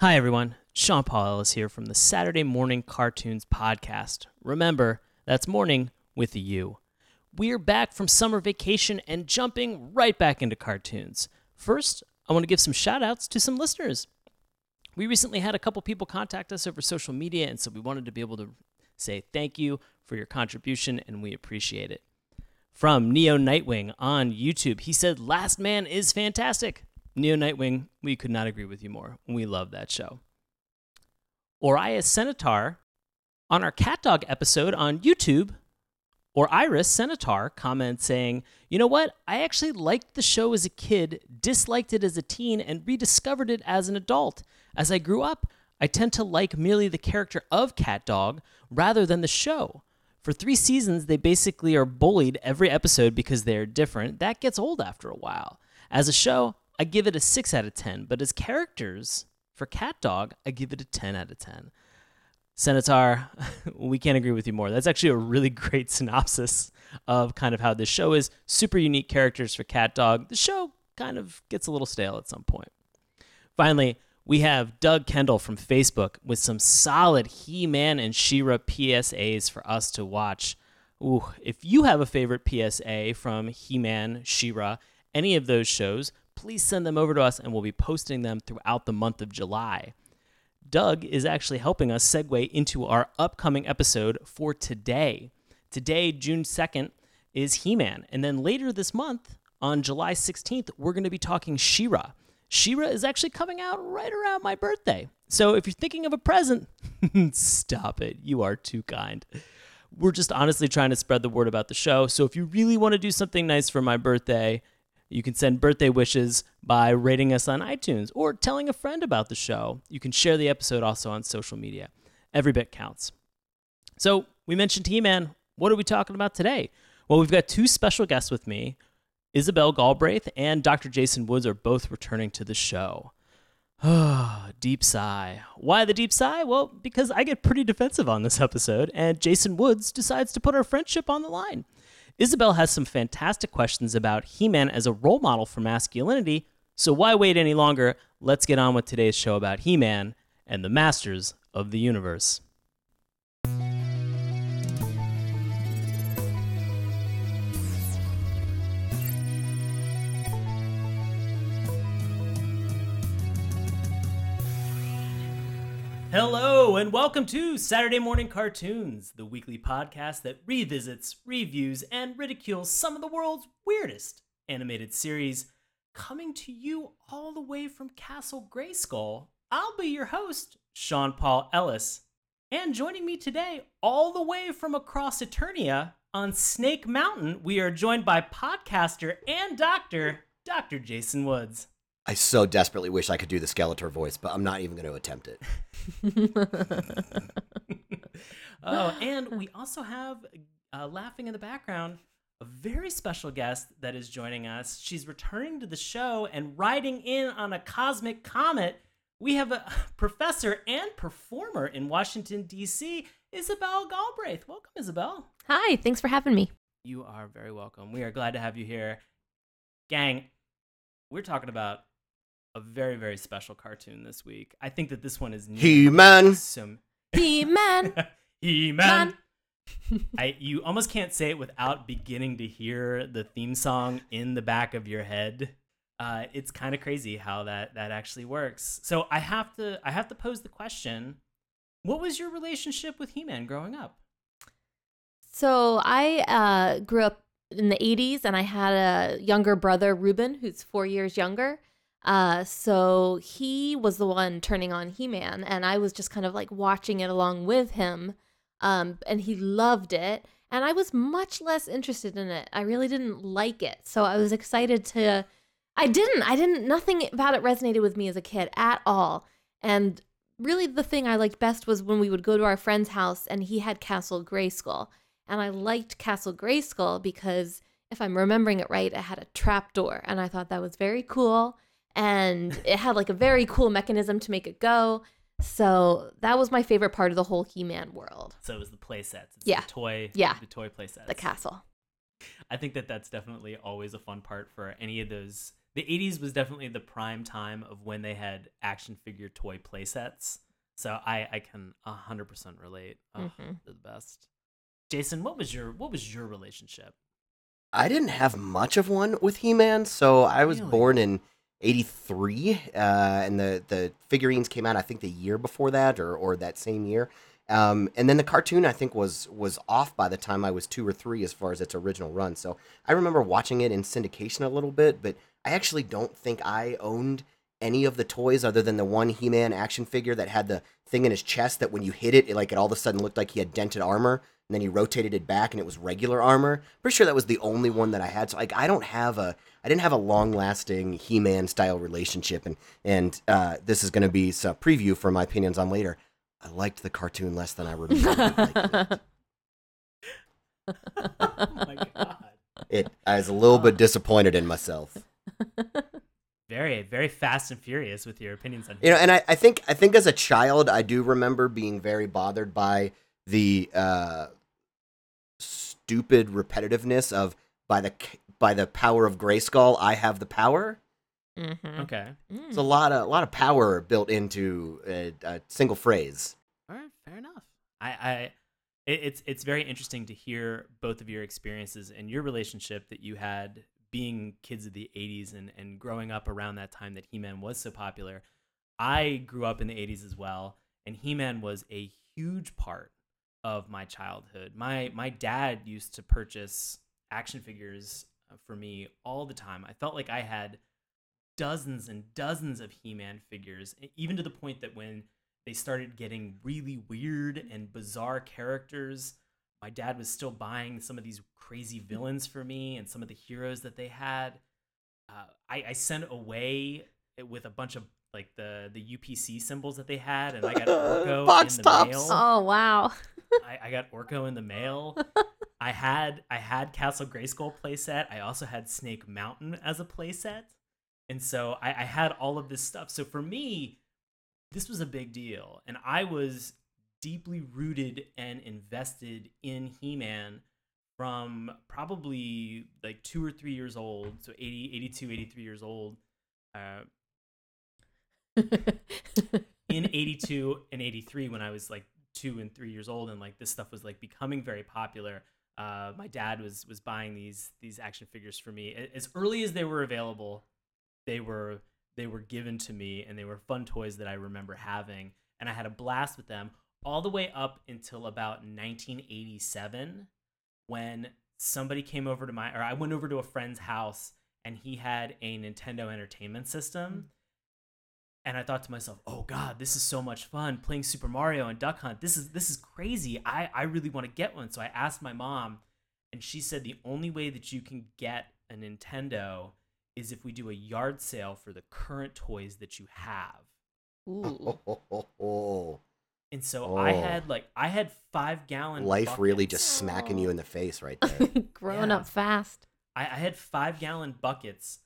Hi everyone, Sean Paul Ellis here from the Saturday Morning Cartoons Podcast. Remember, that's morning with a U. We're back from summer vacation and jumping right back into cartoons. First, I want to give some shout outs to some listeners. We recently had a couple people contact us over social media, and so we wanted to be able to say thank you for your contribution, and we appreciate it. From Neo Nightwing on YouTube, he said, "Last Man is fantastic." Neo Nightwing, we could not agree with you more. We love that show. Oriya Cenotar on our Cat Dog episode on YouTube, or Iris Cenotar, comments saying, "You know what? I actually liked the show as a kid, disliked it as a teen, and rediscovered it as an adult. As I grew up, I tend to like merely the character of Cat Dog rather than the show. For 3 seasons, they basically are bullied every episode because they are different. That gets old after a while. As a show, I give it a 6 out of 10, but as characters, for Cat Dog, I give it a 10 out of 10. Cenotar, we can't agree with you more. That's actually a really great synopsis of kind of how this show is. Super unique characters for Cat Dog. The show kind of gets a little stale at some point. Finally, we have Doug Kendall from Facebook with some solid He-Man and She-Ra PSAs for us to watch. Ooh, if you have a favorite PSA from He-Man, She-Ra, any of those shows, please send them over to us, and we'll be posting them throughout the month of July. Doug is actually helping us segue into our upcoming episode for today. Today, June 2nd, is He-Man. And then later this month, on July 16th, we're going to be talking She-Ra. She-Ra is actually coming out right around my birthday. So if you're thinking of a present, stop it. You are too kind. We're just honestly trying to spread the word about the show. So if you really want to do something nice for my birthday, you can send birthday wishes by rating us on iTunes or telling a friend about the show. You can share the episode also on social media. Every bit counts. So we mentioned He-Man. What are we talking about today? Well, we've got 2 special guests with me. Isabel Galbraith and Dr. Jason Woods are both returning to the show. Oh, deep sigh. Why the deep sigh? Well, because I get pretty defensive on this episode, and Jason Woods decides to put our friendship on the line. Isabel has some fantastic questions about He-Man as a role model for masculinity, so why wait any longer? Let's get on with today's show about He-Man and the Masters of the Universe. Hello, and welcome to Saturday Morning Cartoons, the weekly podcast that revisits, reviews, and ridicules some of the world's weirdest animated series, coming to you all the way from Castle Grayskull. I'll be your host, Sean Paul Ellis, and joining me today, all the way from across Eternia on Snake Mountain, we are joined by podcaster and doctor, Dr. Jason Woods. I so desperately wish I could do the Skeletor voice, but I'm not even going to attempt it. Oh, and we also have, laughing in the background, a very special guest that is joining us. She's returning to the show and riding in on a cosmic comet. We have a professor and performer in Washington, D.C., Isabel Galbraith. Welcome, Isabel. Hi, thanks for having me. You are very welcome. We are glad to have you here. Gang, we're talking about a very, very special cartoon this week. I think that this one is He-Man. He-Man. He-Man. You almost can't say it without beginning to hear the theme song in the back of your head. It's kind of crazy how that actually works. So I have to pose the question: what was your relationship with He-Man growing up? So I grew up in the 80s, and I had a younger brother, Ruben, who's 4 years younger. So he was the one turning on He-Man, and I was just kind of like watching it along with him, and he loved it, and I was much less interested in it. I really didn't like it, so I was excited to... nothing about it resonated with me as a kid at all, and really the thing I liked best was when we would go to our friend's house, and he had Castle Grayskull, and I liked Castle Grayskull because, if I'm remembering it right, it had a trapdoor, and I thought that was very cool. And it had like a very cool mechanism to make it go. So that was my favorite part of the whole He-Man world. So it was the play sets. It's the toy, the toy play sets. The castle. I think that's definitely always a fun part for any of those the 80s was definitely the prime time of when they had action figure toy play sets. So I can 100% relate. They're the best. Jason, what was your relationship? I didn't have much of one with He-Man, so I was born in 83, and the figurines came out, I think, the year before that or that same year. And then the cartoon, I think, was off by the time I was 2 or 3 as far as its original run. So I remember watching it in syndication a little bit, but I actually don't think I owned any of the toys other than the one He-Man action figure that had the thing in his chest that when you hit it, it all of a sudden looked like he had dented armor. And then he rotated it back, and it was regular armor. Pretty sure that was the only one that I had. So, I didn't have a long-lasting He-Man style relationship. And this is going to be a preview for my opinions on later. I liked the cartoon less than I remember liking it. Oh my god! I was a little bit disappointed in myself. Very, very fast and furious with your opinions on. And I think as a child, I do remember being very bothered by the stupid repetitiveness of by the power of Greyskull, I have the power. Mm-hmm. Okay, it's a lot of power built into a single phrase. All right, fair enough. It's very interesting to hear both of your experiences and your relationship that you had being kids of the 80s and growing up around that time that He-Man was so popular. I grew up in the 80s as well, and He-Man was a huge part of my childhood. My dad used to purchase action figures for me all the time. I felt like I had dozens and dozens of He-Man figures, even to the point that when they started getting really weird and bizarre characters, my dad was still buying some of these crazy villains for me and some of the heroes that they had. I sent away with a bunch of the UPC symbols that they had, and I got Orko in the mail. Oh wow! I got Orko in the mail. I had Castle Grayskull playset. I also had Snake Mountain as a playset, and so I had all of this stuff. So for me, this was a big deal, and I was deeply rooted and invested in He-Man from probably 2 or 3 years old, so 80, 82, 83 years old. In 82 and 83, when I was 2 and 3 years old, and this stuff was becoming very popular, my dad was buying these action figures for me as early as they were available. They were given to me, and they were fun toys that I remember having, and I had a blast with them all the way up until about 1987, when somebody came over to I went over to a friend's house, and he had a Nintendo Entertainment System. And I thought to myself, oh God, this is so much fun playing Super Mario and Duck Hunt. This is crazy. I really want to get one. So I asked my mom, and she said the only way that you can get a Nintendo is if we do a yard sale for the current toys that you have. Ooh. And so I had 5 gallon life buckets. Really just smacking you in the face right there. Growing up fast. I had 5 gallon buckets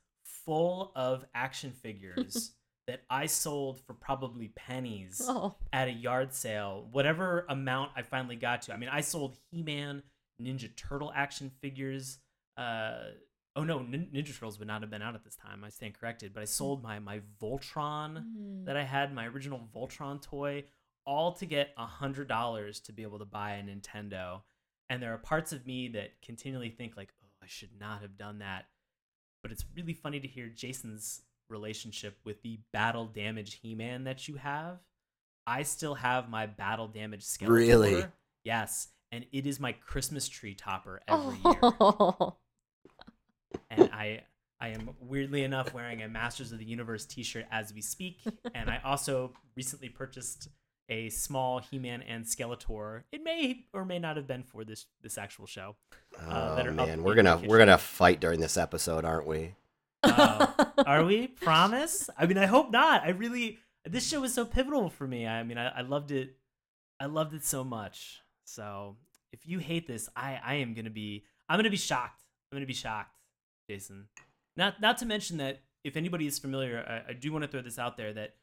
full of action figures that I sold for probably pennies at a yard sale, whatever amount I finally got to. I mean, I sold He-Man, Ninja Turtle action figures. Ninja Turtles would not have been out at this time. I stand corrected. But I sold my Voltron that I had, my original Voltron toy, all to get $100 to be able to buy a Nintendo. And there are parts of me that continually think I should not have done that. But it's really funny to hear Jason's relationship with the battle damage He-Man that you have. I still have my battle damage Skeletor. Really? Yes, and it is my Christmas tree topper every year. And I am weirdly enough wearing a Masters of the Universe t-shirt as we speak, and I also recently purchased a small He-Man and Skeletor. It may or may not have been for this actual show. We're gonna fight during this episode, aren't we? Are we? Promise? I mean, I hope not. This show was so pivotal for me. I mean, I loved it. I loved it so much. So if you hate this, I'm gonna be shocked. I'm gonna be shocked, Jason. Not to mention that if anybody is familiar, I do want to throw this out there that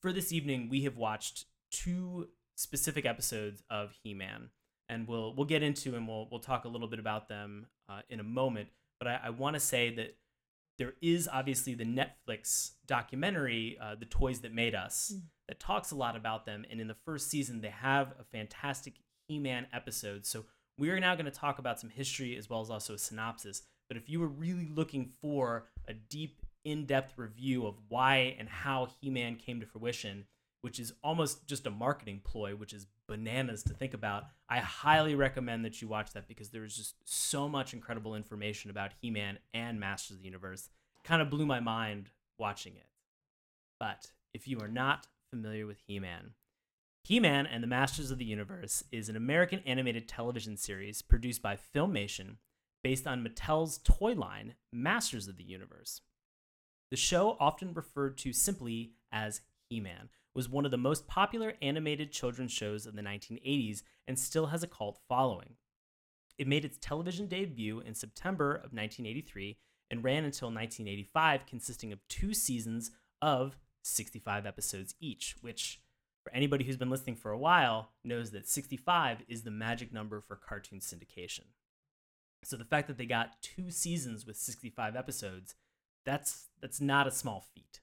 for this evening we have watched 2 specific episodes of He-Man, and we'll get into and we'll talk a little bit about them in a moment. But I want to say that there is obviously the Netflix documentary, The Toys That Made Us, that talks a lot about them. And in the first season, they have a fantastic He-Man episode. So we're now going to talk about some history as well as also a synopsis. But if you were really looking for a deep, in-depth review of why and how He-Man came to fruition, which is almost just a marketing ploy, which is bananas to think about, I highly recommend that you watch that because there is just so much incredible information about He-Man and Masters of the Universe. It kind of blew my mind watching it. But if you are not familiar with He-Man, He-Man and the Masters of the Universe is an American animated television series produced by Filmation based on Mattel's toy line, Masters of the Universe. The show, often referred to simply as He-Man, was one of the most popular animated children's shows of the 1980s and still has a cult following. It made its television debut in September of 1983 and ran until 1985, consisting of 2 seasons of 65 episodes each, which, for anybody who's been listening for a while, knows that 65 is the magic number for cartoon syndication. So the fact that they got 2 seasons with 65 episodes, that's not a small feat.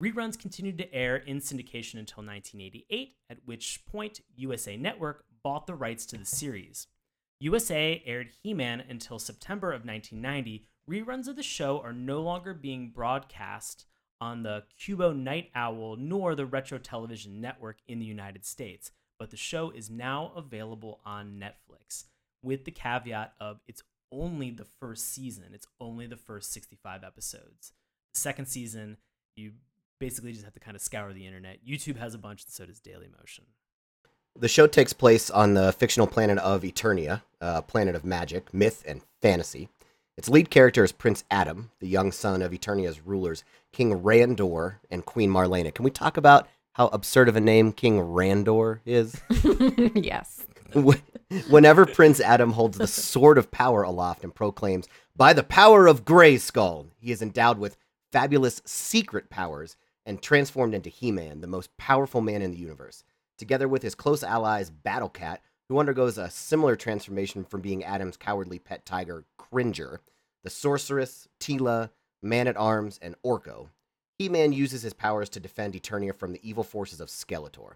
Reruns continued to air in syndication until 1988, at which point USA Network bought the rights to the series. USA aired He-Man until September of 1990. Reruns of the show are no longer being broadcast on the Cubo Night Owl nor the Retro Television Network in the United States, but the show is now available on Netflix, with the caveat of it's only the first season. It's only the first 65 episodes. The second season, you basically just have to kind of scour the internet. YouTube has a bunch, and so does DailyMotion. The show takes place on the fictional planet of Eternia, a planet of magic, myth, and fantasy. Its lead character is Prince Adam, the young son of Eternia's rulers, King Randor and Queen Marlena. Can we talk about how absurd of a name King Randor is? Yes. Whenever Prince Adam holds the sword of power aloft and proclaims, "By the power of Greyskull," he is endowed with fabulous secret powers and transformed into He-Man, the most powerful man in the universe, together with his close allies Battle Cat, who undergoes a similar transformation from being Adam's cowardly pet tiger, Cringer, the Sorceress, Teela, Man-at-Arms, and Orko. He-Man uses his powers to defend Eternia from the evil forces of Skeletor.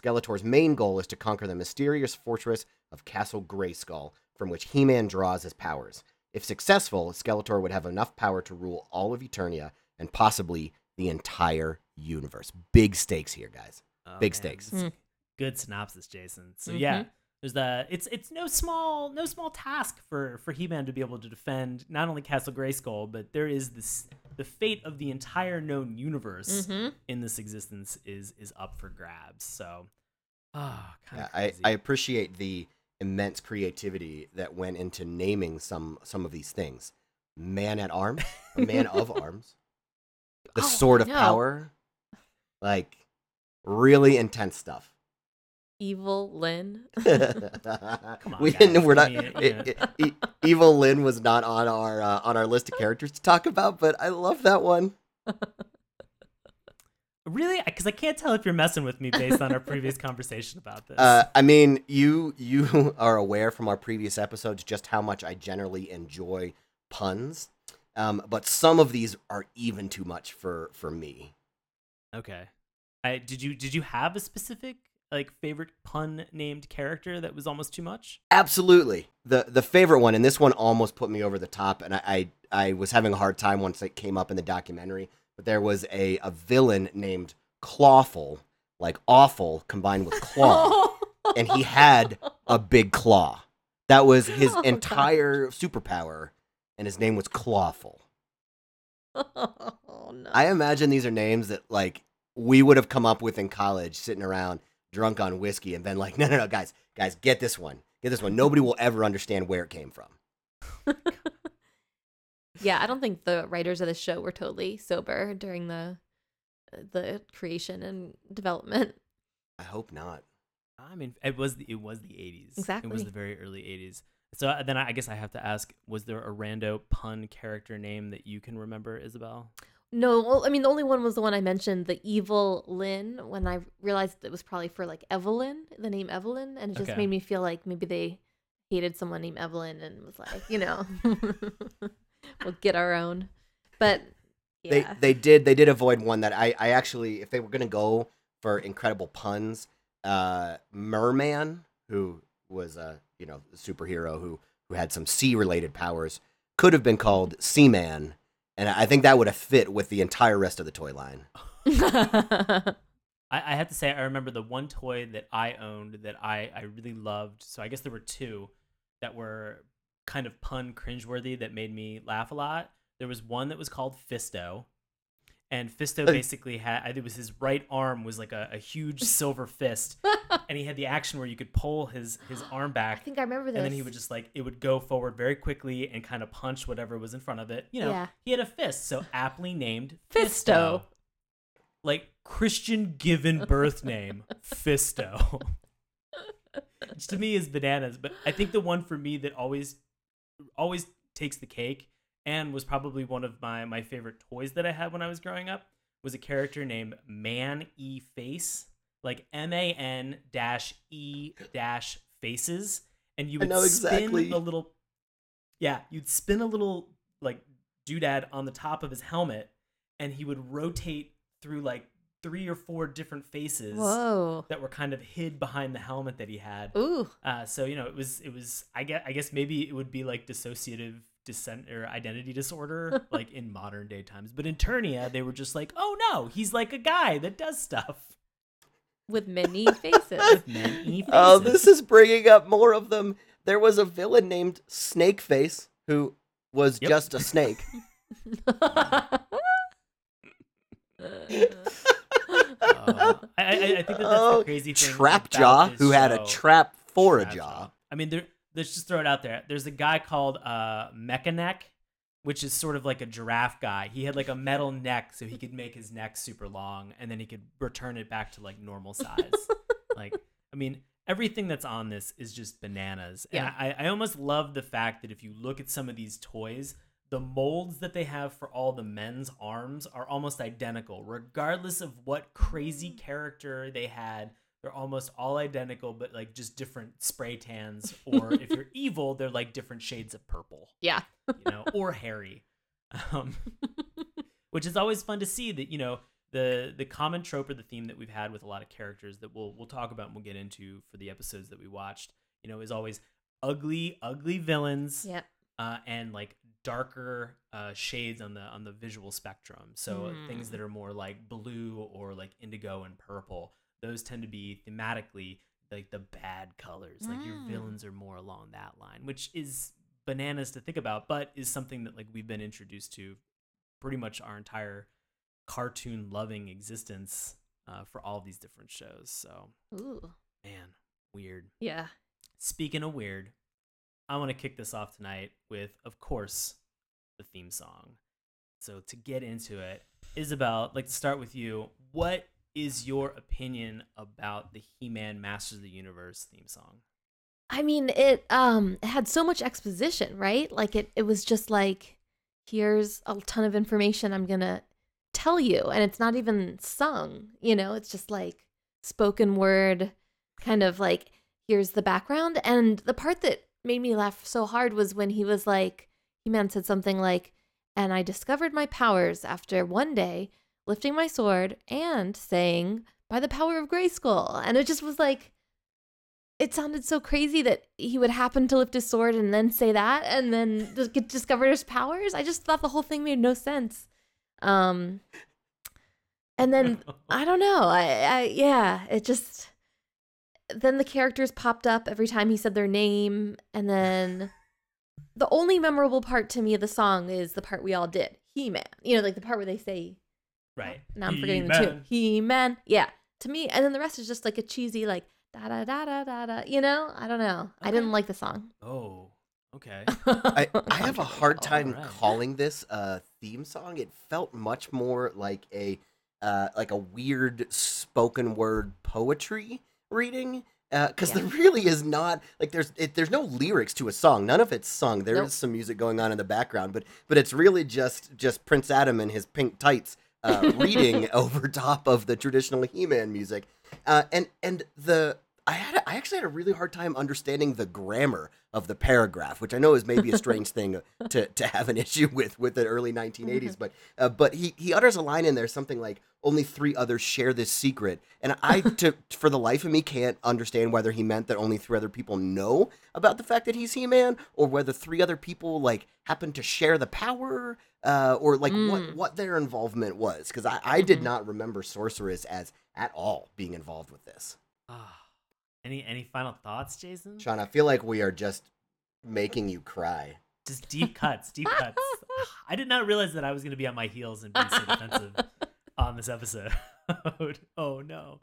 Skeletor's main goal is to conquer the mysterious fortress of Castle Grayskull, from which He-Man draws his powers. If successful, Skeletor would have enough power to rule all of Eternia and possibly the entire universe. Big stakes here, guys. Big stakes. Good synopsis, Jason. So yeah, there's the it's no small task for He-Man to be able to defend not only Castle Grayskull, but there is this the fate of the entire known universe in this existence is up for grabs. So, kind of crazy. I appreciate the immense creativity that went into naming some of these things. Man at Arms, Man of Arms, the Sword of Power, like really intense stuff. Evil Lyn. Come on, we guys. Didn't. We're not. Evil Lyn was not on our list of characters to talk about, but I love that one. Really? Because I can't tell if you're messing with me based on our previous conversation about this. I mean, you are aware from our previous episodes just how much I generally enjoy puns, but some of these are even too much for me. Okay. Did you have a specific favorite pun named character that was almost too much? Absolutely. The favorite one, and this one almost put me over the top, and I was having a hard time once it came up in the documentary. But there was a villain named Clawful, like awful combined with claw, and he had a big claw. That was his entire superpower, and his name was Clawful. Oh, no. I imagine these are names that we would have come up with in college, sitting around drunk on whiskey, and been like, no, guys, get this one. Get this one. Nobody will ever understand where it came from. Yeah, I don't think the writers of the show were totally sober during the creation and development. I hope not. I mean, it was the 80s. Exactly. It was the very early 80s. So then I guess I have to ask, was there a rando pun character name that you can remember, Isabel? No, well, I mean, the only one was the one I mentioned, the Evil Lyn, when I realized it was probably for Evelyn, the name Evelyn, and it just made me feel like maybe they hated someone named Evelyn and was like, we'll get our own. But yeah. They did avoid one that I actually, if they were going to go for incredible puns, Merman, who was a superhero who had some sea related powers, could have been called Seaman, and I think that would have fit with the entire rest of the toy line. I have to say, I remember the one toy that I owned that I really loved. So I guess there were two that were kind of pun cringeworthy that made me laugh a lot. There was one that was called Fisto. And Fisto basically had, I think it was his right arm was like a huge silver fist. And he had the action where you could pull his arm back. I think I remember this. And then he would just like, it would go forward very quickly and kind of punch whatever was in front of it. He had a fist, so aptly named Fisto. Like Christian given birth name, Fisto. Which to me is bananas. But I think the one for me that always takes the cake and was probably one of my favorite toys that I had when I was growing up was a character named Man-E-Face, like Man-E-Faces. And you would spin a little like doodad on the top of his helmet, and he would rotate through like 3 or 4 different faces. Whoa. That were kind of hid behind the helmet that he had. Ooh. So, it was, I guess maybe it would be like dissociative descent or identity disorder like in modern day times, but in Eternia they were just like, oh no, he's like a guy that does stuff with many faces. Oh, this is bringing up more of them. There was a villain named Snake Face who was just a snake. I think that's the crazy thing. Trap Jaw, who had a trap for a jaw. I mean, let's just throw it out there. There's a guy called Mechaneck, which is sort of like a giraffe guy. He had like a metal neck, so he could make his neck super long, and then he could return it back to like normal size. Like, I mean, everything that's on this is just bananas. Yeah. And I almost love the fact that if you look at some of these toys, the molds that they have for all the men's arms are almost identical, regardless of what crazy character they had. They're almost all identical, but like just different spray tans. Or if you're evil, they're like different shades of purple. Yeah. Or hairy. Which is always fun to see that, the common trope or the theme that we've had with a lot of characters that we'll talk about and we'll get into for the episodes that we watched, is always ugly, ugly villains. Yeah. And like darker shades on the visual spectrum. So things that are more like blue or like indigo and purple. Those tend to be thematically like the bad colors. Like your villains are more along that line, which is bananas to think about, but is something that like we've been introduced to pretty much our entire cartoon loving existence for all these different shows. So, ooh. Man, weird. Yeah. Speaking of weird, I want to kick this off tonight with, of course, the theme song. So to get into it, Isabel, I'd like to start with you. What is your opinion about the He-Man Masters of the Universe theme song? I mean, it had so much exposition, right? Like it was just like, here's a ton of information I'm going to tell you. And it's not even sung, it's just like spoken word, kind of like, here's the background. And the part that made me laugh so hard was when he was like, He-Man said something like, and I discovered my powers after one day lifting my sword and saying, by the power of Greyskull. And it just was like, it sounded so crazy that he would happen to lift his sword and then say that and then discover his powers. I just thought the whole thing made no sense. And then, I don't know. It just, then the characters popped up every time he said their name. And then the only memorable part to me of the song is the part we all did. He-Man, like the part where they say, right. Now I'm forgetting the two. He-Man. Yeah. To me. And then the rest is just like a cheesy, like, da-da-da-da-da-da. I don't know. Okay. I didn't like the song. Oh, okay. I have a hard time calling this a theme song. It felt much more like a weird spoken word poetry reading. Because there really is not, like, there's no lyrics to a song. None of it's sung. There is some music going on in the background. But it's really just Prince Adam and his pink tights. Reading over top of the traditional He-Man music, and the I actually had a really hard time understanding the grammar of the paragraph, which I know is maybe a strange thing to have an issue with the early 1980s. But he utters a line in there, something like, "Only three others share this secret," and I, for the life of me, can't understand whether he meant that only three other people know about the fact that he's He-Man, or whether three other people like happen to share the power, or like what their involvement was. Because I did not remember Sorceress as at all being involved with this. Any final thoughts, Jason? Sean, I feel like we are just making you cry. Just deep cuts, deep cuts. I did not realize that I was going to be on my heels and be so defensive on this episode. Oh, no.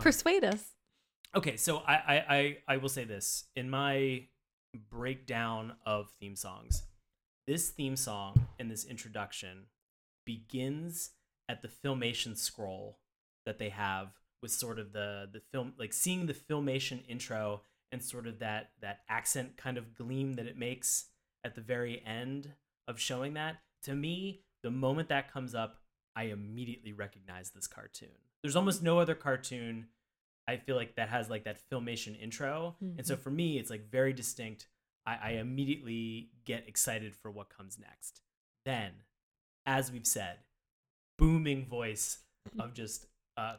Persuade us. Okay, so I will say this. In my breakdown of theme songs, this theme song and this introduction begins at the Filmation scroll that they have, with sort of the film, like seeing the Filmation intro and sort of that accent kind of gleam that it makes at the very end of showing that. To me, the moment that comes up, I immediately recognize this cartoon. There's almost no other cartoon, I feel like, that has like that Filmation intro. Mm-hmm. And so for me, it's like very distinct. I immediately get excited for what comes next. Then, as we've said, booming voice of just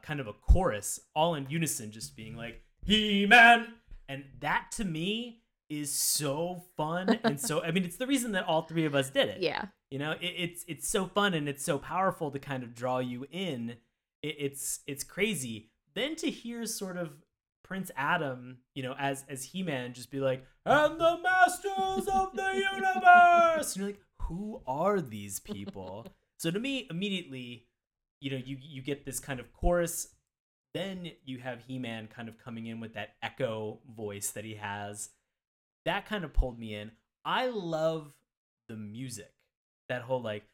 kind of a chorus, all in unison, just being like, He-Man! And that, to me, is so fun. And so, I mean, it's the reason that all three of us did it. Yeah. You know, it's so fun and it's so powerful to kind of draw you in. It's crazy. Then to hear sort of Prince Adam, you know, as He-Man, just be like, and the masters of the universe! And you're like, who are these people? So to me, immediately, you know, you get this kind of chorus, then you have He-Man kind of coming in with that echo voice that he has. That kind of pulled me in. I love the music, that whole like,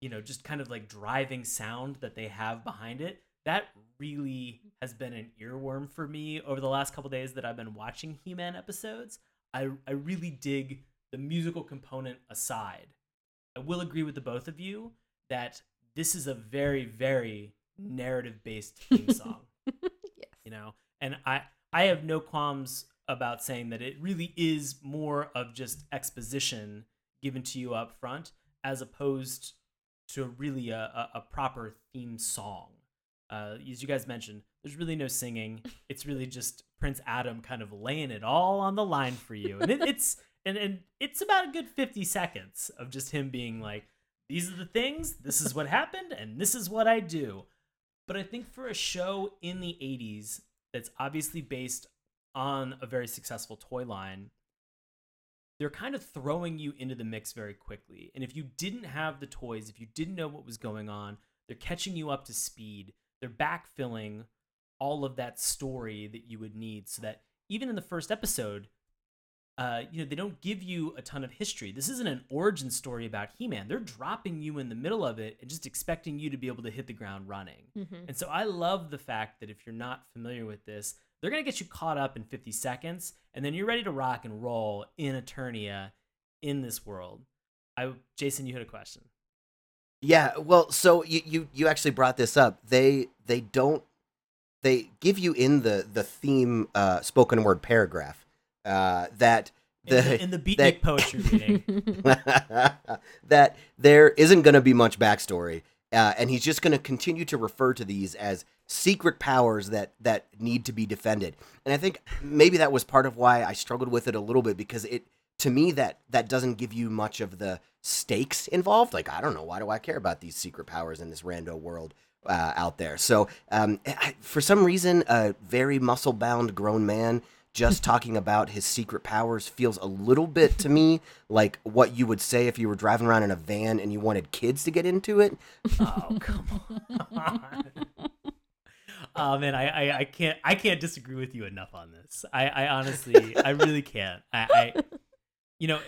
you know, just kind of like driving sound that they have behind it. That really has been an earworm for me over the last couple days that I've been watching He-Man episodes. I really dig the musical component aside. I will agree with the both of you that this is a very, very narrative-based theme song, yes. You know? And I have no qualms about saying that it really is more of just exposition given to you up front as opposed to really a proper theme song. As you guys mentioned, there's really no singing. It's really just Prince Adam kind of laying it all on the line for you. And it's about a good 50 seconds of just him being like, these are the things, this is what happened, and this is what I do. But I think for a show in the 80s that's obviously based on a very successful toy line, they're kind of throwing you into the mix very quickly. And if you didn't have the toys, if you didn't know what was going on, they're catching you up to speed. They're backfilling all of that story that you would need so that even in the first episode, you know, they don't give you a ton of history. This isn't an origin story about He-Man. They're dropping you in the middle of it and just expecting you to be able to hit the ground running. Mm-hmm. And so I love the fact that if you're not familiar with this, they're going to get you caught up in 50 seconds, and then you're ready to rock and roll in Eternia in this world. Jason, you had a question. Yeah, well, so you actually brought this up. They give you in the theme spoken word paragraph. That in the beatnik poetry reading, that there isn't going to be much backstory, and he's just going to continue to refer to these as secret powers that need to be defended. And I think maybe that was part of why I struggled with it a little bit, because it, to me, that doesn't give you much of the stakes involved. Like, I don't know, why do I care about these secret powers in this rando world out there? So for some reason, a very muscle-bound grown man just talking about his secret powers feels a little bit to me like what you would say if you were driving around in a van and you wanted kids to get into it. Oh, come on. Oh man, I can't disagree with you enough on this. I honestly, I really can't. I you know,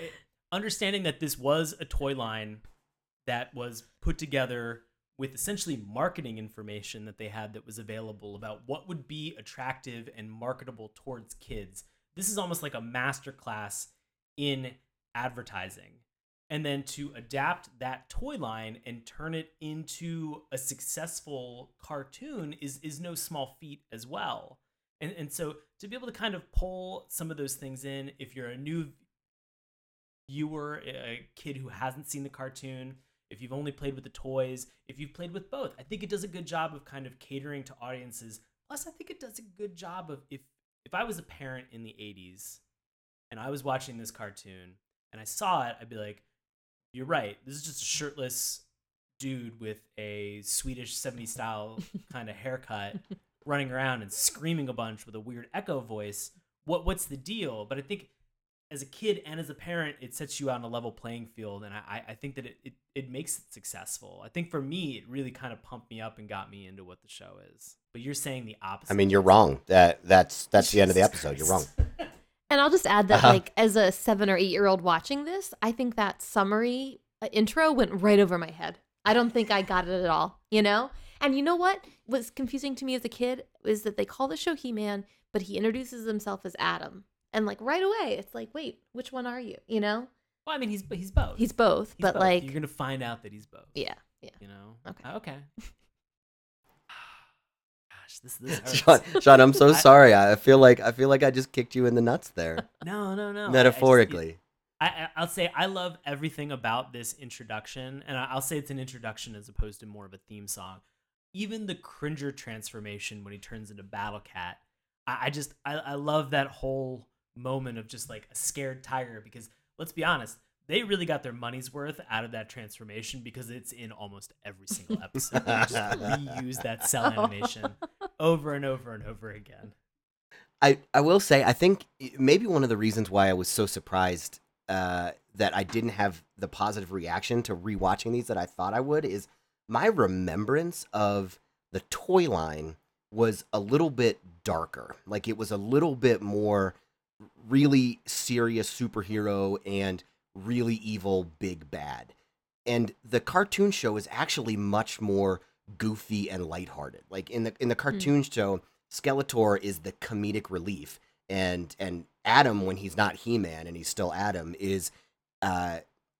understanding that this was a toy line that was put together with essentially marketing information that they had that was available about what would be attractive and marketable towards kids. This is almost like a masterclass in advertising. And then to adapt that toy line and turn it into a successful cartoon is no small feat as well. And so to be able to kind of pull some of those things in, if you're a new viewer, a kid who hasn't seen the cartoon, if you've only played with the toys, if you've played with both, I think it does a good job of kind of catering to audiences. Plus, I think it does a good job of, if I was a parent in the 80s and I was watching this cartoon and I saw it, I'd be like, you're right. This is just a shirtless dude with a Swedish 70s style kind of haircut running around and screaming a bunch with a weird echo voice. What's the deal? But I think as a kid and as a parent, it sets you on a level playing field. And I think that it makes it successful. I think for me, it really kind of pumped me up and got me into what the show is. But you're saying the opposite. I mean, you're wrong. That's the end of the episode. You're wrong. And I'll just add that, like, as a 7 or 8-year-old watching this, I think that summary intro went right over my head. I don't think I got it at all, you know? And you know what was confusing to me as a kid is that they call the show He-Man, but he introduces himself as Adam. And, like, right away, it's like, wait, which one are you, you know? Well, I mean, he's both. He's both, but, like... You're going to find out that he's both. Yeah, yeah. You know? Okay. This hurts. Sean, I'm so sorry. I feel like I just kicked you in the nuts there. No. Metaphorically. I'll say I love everything about this introduction, and I'll say it's an introduction as opposed to more of a theme song. Even the Cringer transformation when he turns into Battle Cat, I love that whole moment of just like a scared tiger, because let's be honest, they really got their money's worth out of that transformation because it's in almost every single episode. They just reuse that cell animation over and over and over again. I will say, I think maybe one of the reasons why I was so surprised that I didn't have the positive reaction to rewatching these that I thought I would is my remembrance of the toy line was a little bit darker. Like, it was a little bit more really serious superhero and really evil big bad, and the cartoon show is actually much more goofy and lighthearted. Like in the cartoon show, Skeletor is the comedic relief, and Adam, when he's not He-Man and he's still Adam, is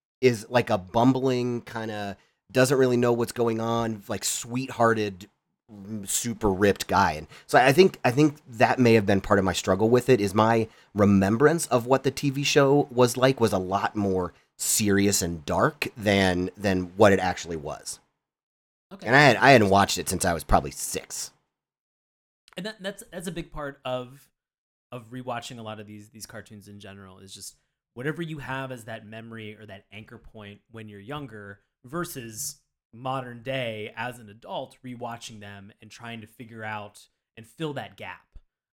like a bumbling kind of doesn't really know what's going on, like sweethearted, super ripped guy. And so I think that may have been part of my struggle with it, is my remembrance of what the TV show was like was a lot more serious and dark than what it actually was. Okay. And I hadn't watched it since I was probably 6. And that's a big part of rewatching a lot of these cartoons in general, is just whatever you have as that memory or that anchor point when you're younger versus modern day as an adult, rewatching them and trying to figure out and fill that gap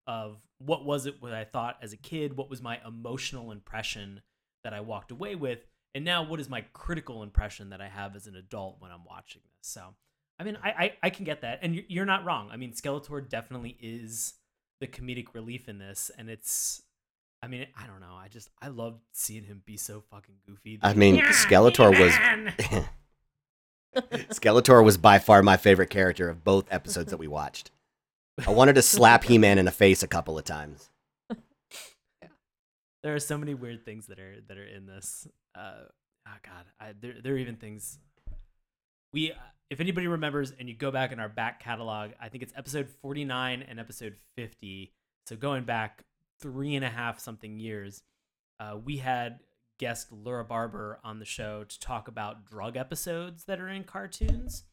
of what was it what I thought as a kid, what was my emotional impression that I walked away with, and now what is my critical impression that I have as an adult when I'm watching this. So, I mean, I can get that, and you're not wrong. I mean, Skeletor definitely is the comedic relief in this, and it's, I mean, I don't know. I loved seeing him be so fucking goofy. I mean, Skeletor was... Skeletor was by far my favorite character of both episodes that we watched. I wanted to slap He-Man in the face a couple of times. Yeah. There are so many weird things that are in this. There are even things we, if anybody remembers, and you go back in our back catalog, I think it's episode 49 and episode 50. So going back 3.5 something years, we had guest Laura Barber on the show to talk about drug episodes that are in cartoons,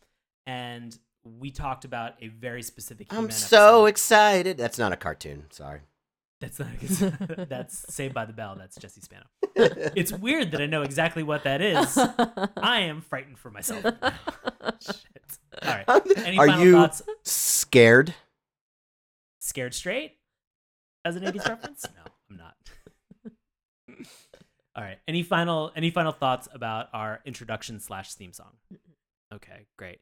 and we talked about a very specific He-Man episode. Excited. That's not a cartoon, sorry. That's not that's Saved by the Bell. That's Jesse Spano. It's weird that I know exactly what that is. I am frightened for myself. Shit. All right. Any are final you thoughts? Scared? Scared straight? As an 80s reference? No, I'm not. All right. Any final thoughts about our introduction / theme song? Okay, great.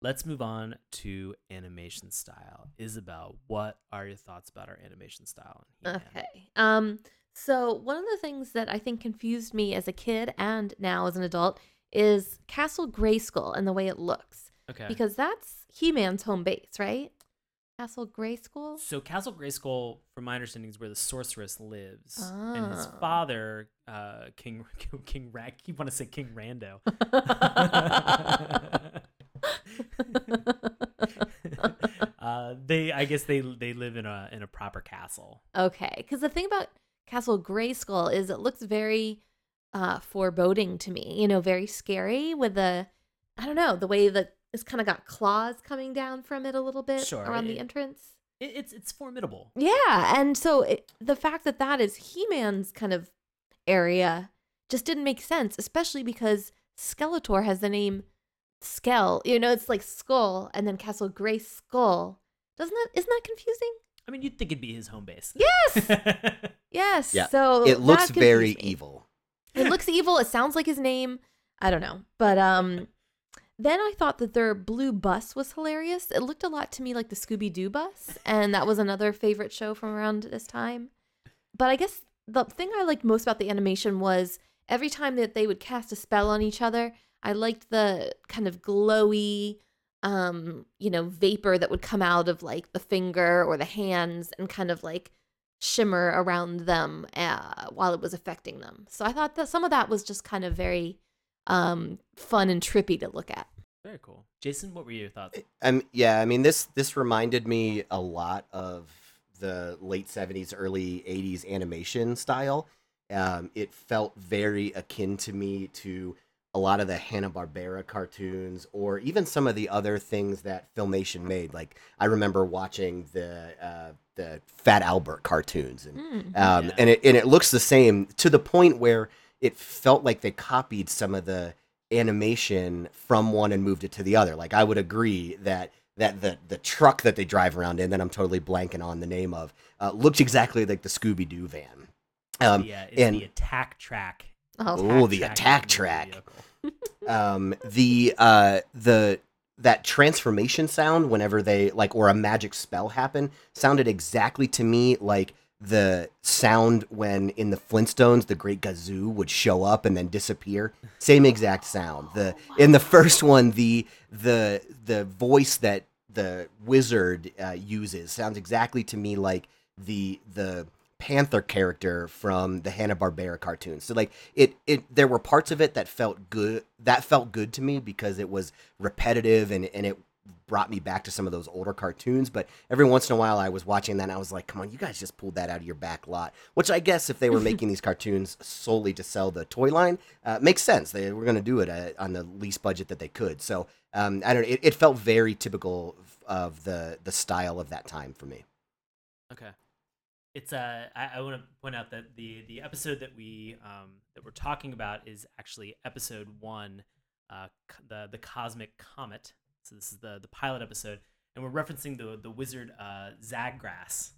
Let's move on to animation style. Isabel, what are your thoughts about our animation style? Okay. So one of the things that I think confused me as a kid and now as an adult is Castle Grayskull and the way it looks. Okay. Because that's He-Man's home base, right? Castle Grayskull? So Castle Grayskull, from my understanding, is where the Sorceress lives. Oh. And his father, King Rando. I guess they live in a proper castle. Okay, because the thing about Castle Grayskull is it looks very foreboding to me. You know, very scary with the, I don't know, the way that it's kind of got claws coming down from it a little bit around the entrance. It's formidable. Yeah, and so the fact that is He-Man's kind of area just didn't make sense, especially because Skeletor has the name Skell. You know, it's like skull, and then Castle Grayskull. Isn't that confusing? I mean, you'd think it'd be his home base. Yes! Yes. Yeah. So it looks very evil. It looks evil. It sounds like his name. I don't know. But then I thought that their blue bus was hilarious. It looked a lot to me like the Scooby-Doo bus, and that was another favorite show from around this time. But I guess the thing I liked most about the animation was every time that they would cast a spell on each other, I liked the kind of glowy, vapor that would come out of like the finger or the hands and kind of like shimmer around them while it was affecting them. So I thought that some of that was just kind of very fun and trippy to look at. Very cool. Jason, what were your thoughts? This reminded me a lot of the late 70s, early 80s animation style. It felt very akin to me to a lot of the Hanna-Barbera cartoons, or even some of the other things that Filmation made. Like I remember watching the Fat Albert cartoons, and it looks the same to the point where it felt like they copied some of the animation from one and moved it to the other. Like I would agree that the truck that they drive around in, that I'm totally blanking on the name of, looked exactly like the Scooby-Doo van. The attack track. The attack track. That transformation sound whenever they or a magic spell happened sounded exactly to me like the sound when in the Flintstones the Great Gazoo would show up and then disappear. Same exact sound. In the first one, the voice that the wizard uses sounds exactly to me like the Panther character from the Hanna-Barbera cartoons. So there were parts of it that felt good to me because it was repetitive and it brought me back to some of those older cartoons. But every once in a while I was watching that and I was like, come on, you guys just pulled that out of your back lot, which I guess if they were making these cartoons solely to sell the toy line, makes sense. They were going to do it on the least budget that they could. So it felt very typical of the style of that time for me. Okay. It's I want to point out that the episode that we're talking about is actually episode 1, the Cosmic Comet. So this is the pilot episode, and we're referencing the wizard Zagraz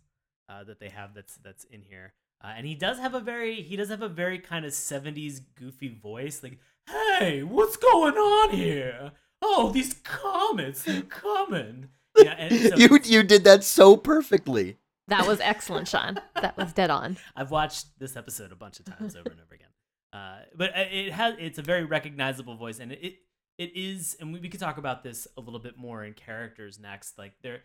that they have that's in here, and he does have a very kind of 70s goofy voice, like, hey, what's going on here? Oh, these comets, they're coming. Yeah, and so you did that so perfectly. That was excellent, Sean. That was dead on. I've watched this episode a bunch of times over and over again. But it's a very recognizable voice, and it is, and we could talk about this a little bit more in characters next. Like there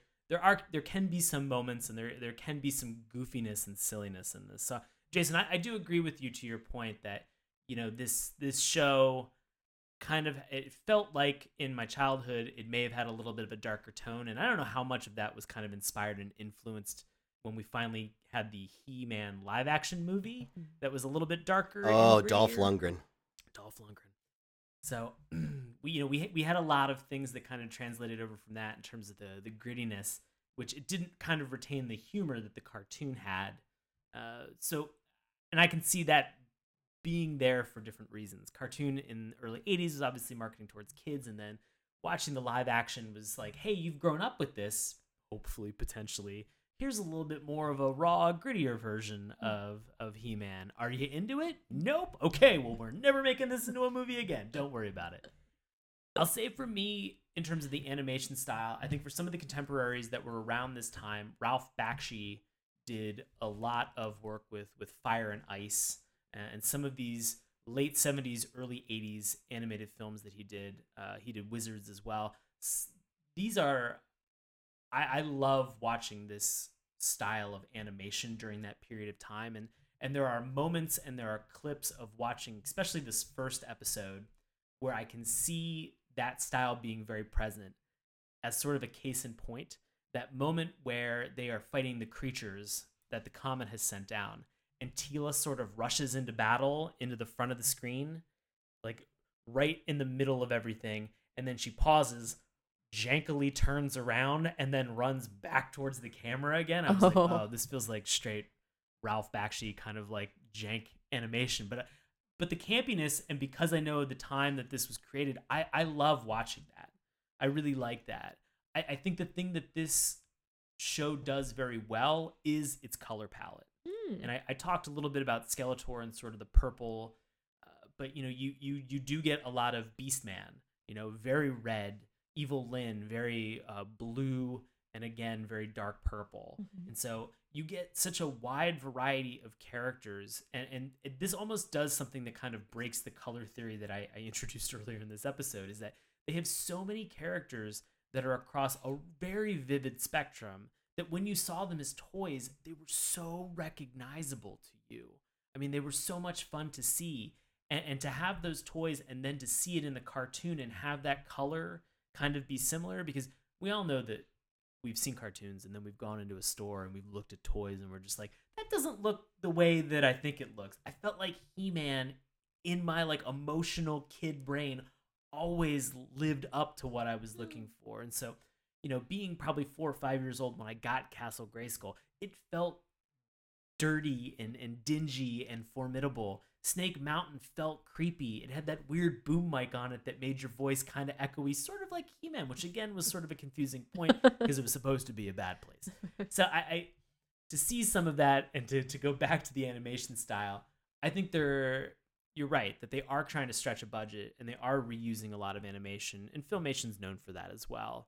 can be some moments, and there can be some goofiness and silliness in this. So Jason, I do agree with you to your point that, you know, this show kind of, it felt like in my childhood it may have had a little bit of a darker tone, and I don't know how much of that was kind of inspired and influenced when we finally had the He-Man live action movie that was a little bit darker. Oh, Dolph Lundgren. So we had a lot of things that kind of translated over from that in terms of the grittiness, which it didn't kind of retain the humor that the cartoon had. And I can see that being there for different reasons. Cartoon in the early 80s was obviously marketing towards kids, and then watching the live action was like, hey, you've grown up with this, hopefully, potentially. Here's a little bit more of a raw, grittier version of He-Man. Are you into it? Nope. Okay, well, we're never making this into a movie again. Don't worry about it. I'll say for me, in terms of the animation style, I think for some of the contemporaries that were around this time, Ralph Bakshi did a lot of work with Fire and Ice, and some of these late 70s, early 80s animated films that he did. He did Wizards as well. These are... I love watching this style of animation during that period of time. And there are moments and there are clips of watching, especially this first episode, where I can see that style being very present. As sort of a case in point, that moment where they are fighting the creatures that the comet has sent down, and Teela sort of rushes into battle into the front of the screen, like right in the middle of everything, and then she pauses, jankily turns around, and then runs back towards the camera again. I was like, oh, this feels like straight Ralph Bakshi kind of like jank animation, but the campiness, and because I know the time that this was created, I love watching that. I really like that. I think the thing that this show does very well is its color palette. And I talked a little bit about Skeletor and sort of the purple, but you know, you do get a lot of Beast Man, you know, very red, Evil Lyn, very blue, and again, very dark purple. Mm-hmm. And so you get such a wide variety of characters, and this almost does something that kind of breaks the color theory that I introduced earlier in this episode, is that they have so many characters that are across a very vivid spectrum that when you saw them as toys, they were so recognizable to you. I mean, they were so much fun to see, and to have those toys and then to see it in the cartoon and have that color kind of be similar, because we all know that we've seen cartoons and then we've gone into a store and we've looked at toys and we're just like, that doesn't look the way that I think it looks. I felt like He-Man in my like emotional kid brain always lived up to what I was looking for. And so, you know, being probably 4 or 5 years old when I got Castle Grayskull, it felt dirty and dingy and formidable. Snake Mountain felt creepy. It had that weird boom mic on it that made your voice kind of echoey, sort of like He-Man, which again was sort of a confusing point because it was supposed to be a bad place. So I to see some of that and to go back to the animation style, I think you're right that they are trying to stretch a budget and they are reusing a lot of animation, and Filmation's known for that as well.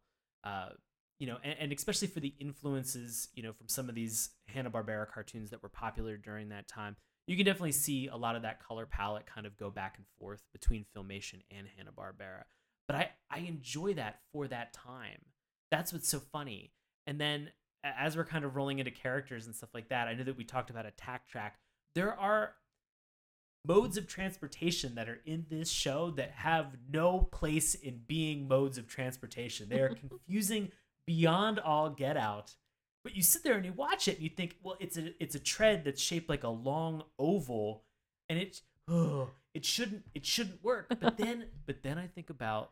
You know, and especially for the influences, you know, from some of these Hanna-Barbera cartoons that were popular during that time, you can definitely see a lot of that color palette kind of go back and forth between Filmation and Hanna-Barbera. But I enjoy that for that time. That's what's so funny. And then as we're kind of rolling into characters and stuff like that, I know that we talked about Attack Track. There are modes of transportation that are in this show that have no place in being modes of transportation. They are confusing beyond all get out. But you sit there and you watch it and you think, well, it's a tread that's shaped like a long oval, and it shouldn't work. But then I think about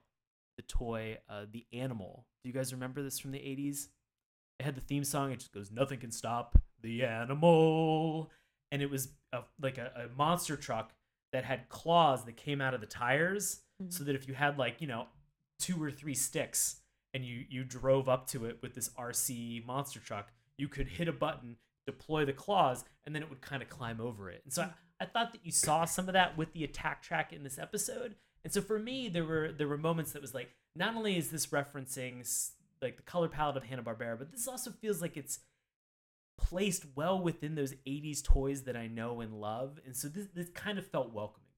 the toy, the animal. Do you guys remember this from the 80s? It had the theme song. It just goes, nothing can stop the animal. And it was like a monster truck that had claws that came out of the tires, so that if you had, like, you know, 2 or 3 sticks and you drove up to it with this RC monster truck, you could hit a button, deploy the claws, and then it would kind of climb over it. And so I thought that you saw some of that with the Attack Track in this episode. And so for me, there were moments that was like, not only is this referencing like the color palette of Hanna-Barbera, but this also feels like it's placed well within those 80s toys that I know and love. And so this kind of felt welcoming.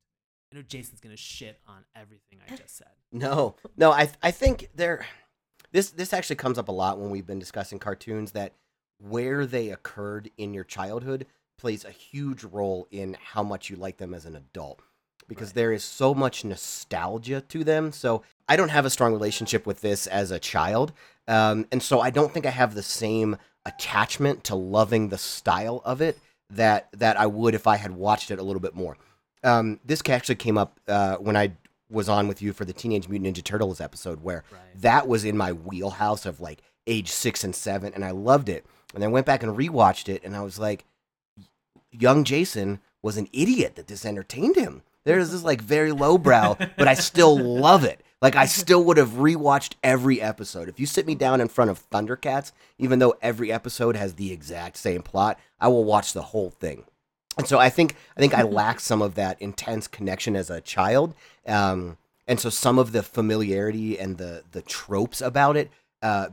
I know Jason's going to shit on everything I just said. No, I think this actually comes up a lot when we've been discussing cartoons, that where they occurred in your childhood plays a huge role in how much you like them as an adult, because right. There is so much nostalgia to them. So I don't have a strong relationship with this as a child. And so I don't think I have the same attachment to loving the style of it that I would if I had watched it a little bit more. This actually came up when I was on with you for the Teenage Mutant Ninja Turtles episode, where that was in my wheelhouse of like age 6 and 7, and I loved it. And I went back and rewatched it, and I was like, young Jason was an idiot that this entertained him. There's this like very lowbrow, but I still love it. Like, I still would have rewatched every episode. If you sit me down in front of Thundercats, even though every episode has the exact same plot, I will watch the whole thing. And so I think I lacked some of that intense connection as a child. And so some of the familiarity and the tropes about it,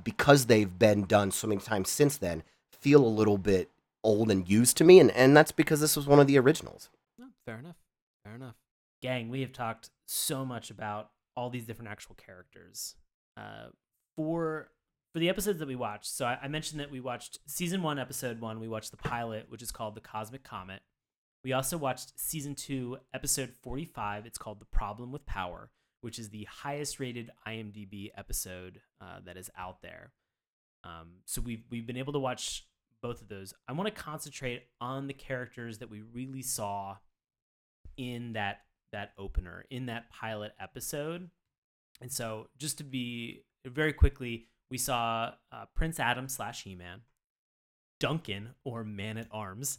because they've been done so many times since then, feel a little bit old and used to me. And that's because this was one of the originals. Oh, fair enough. Gang, we have talked so much about all these different actual characters for the episodes that we watched. So I mentioned that we watched season 1, episode 1. We watched the pilot, which is called The Cosmic Comet. We also watched season 2, episode 45. It's called The Problem with Power, which is the highest rated IMDb episode that is out there. So we've been able to watch both of those. I want to concentrate on the characters that we really saw in that opener, in that pilot episode. And so just to be very quickly, we saw Prince Adam / He-Man, Duncan or Man-at-Arms,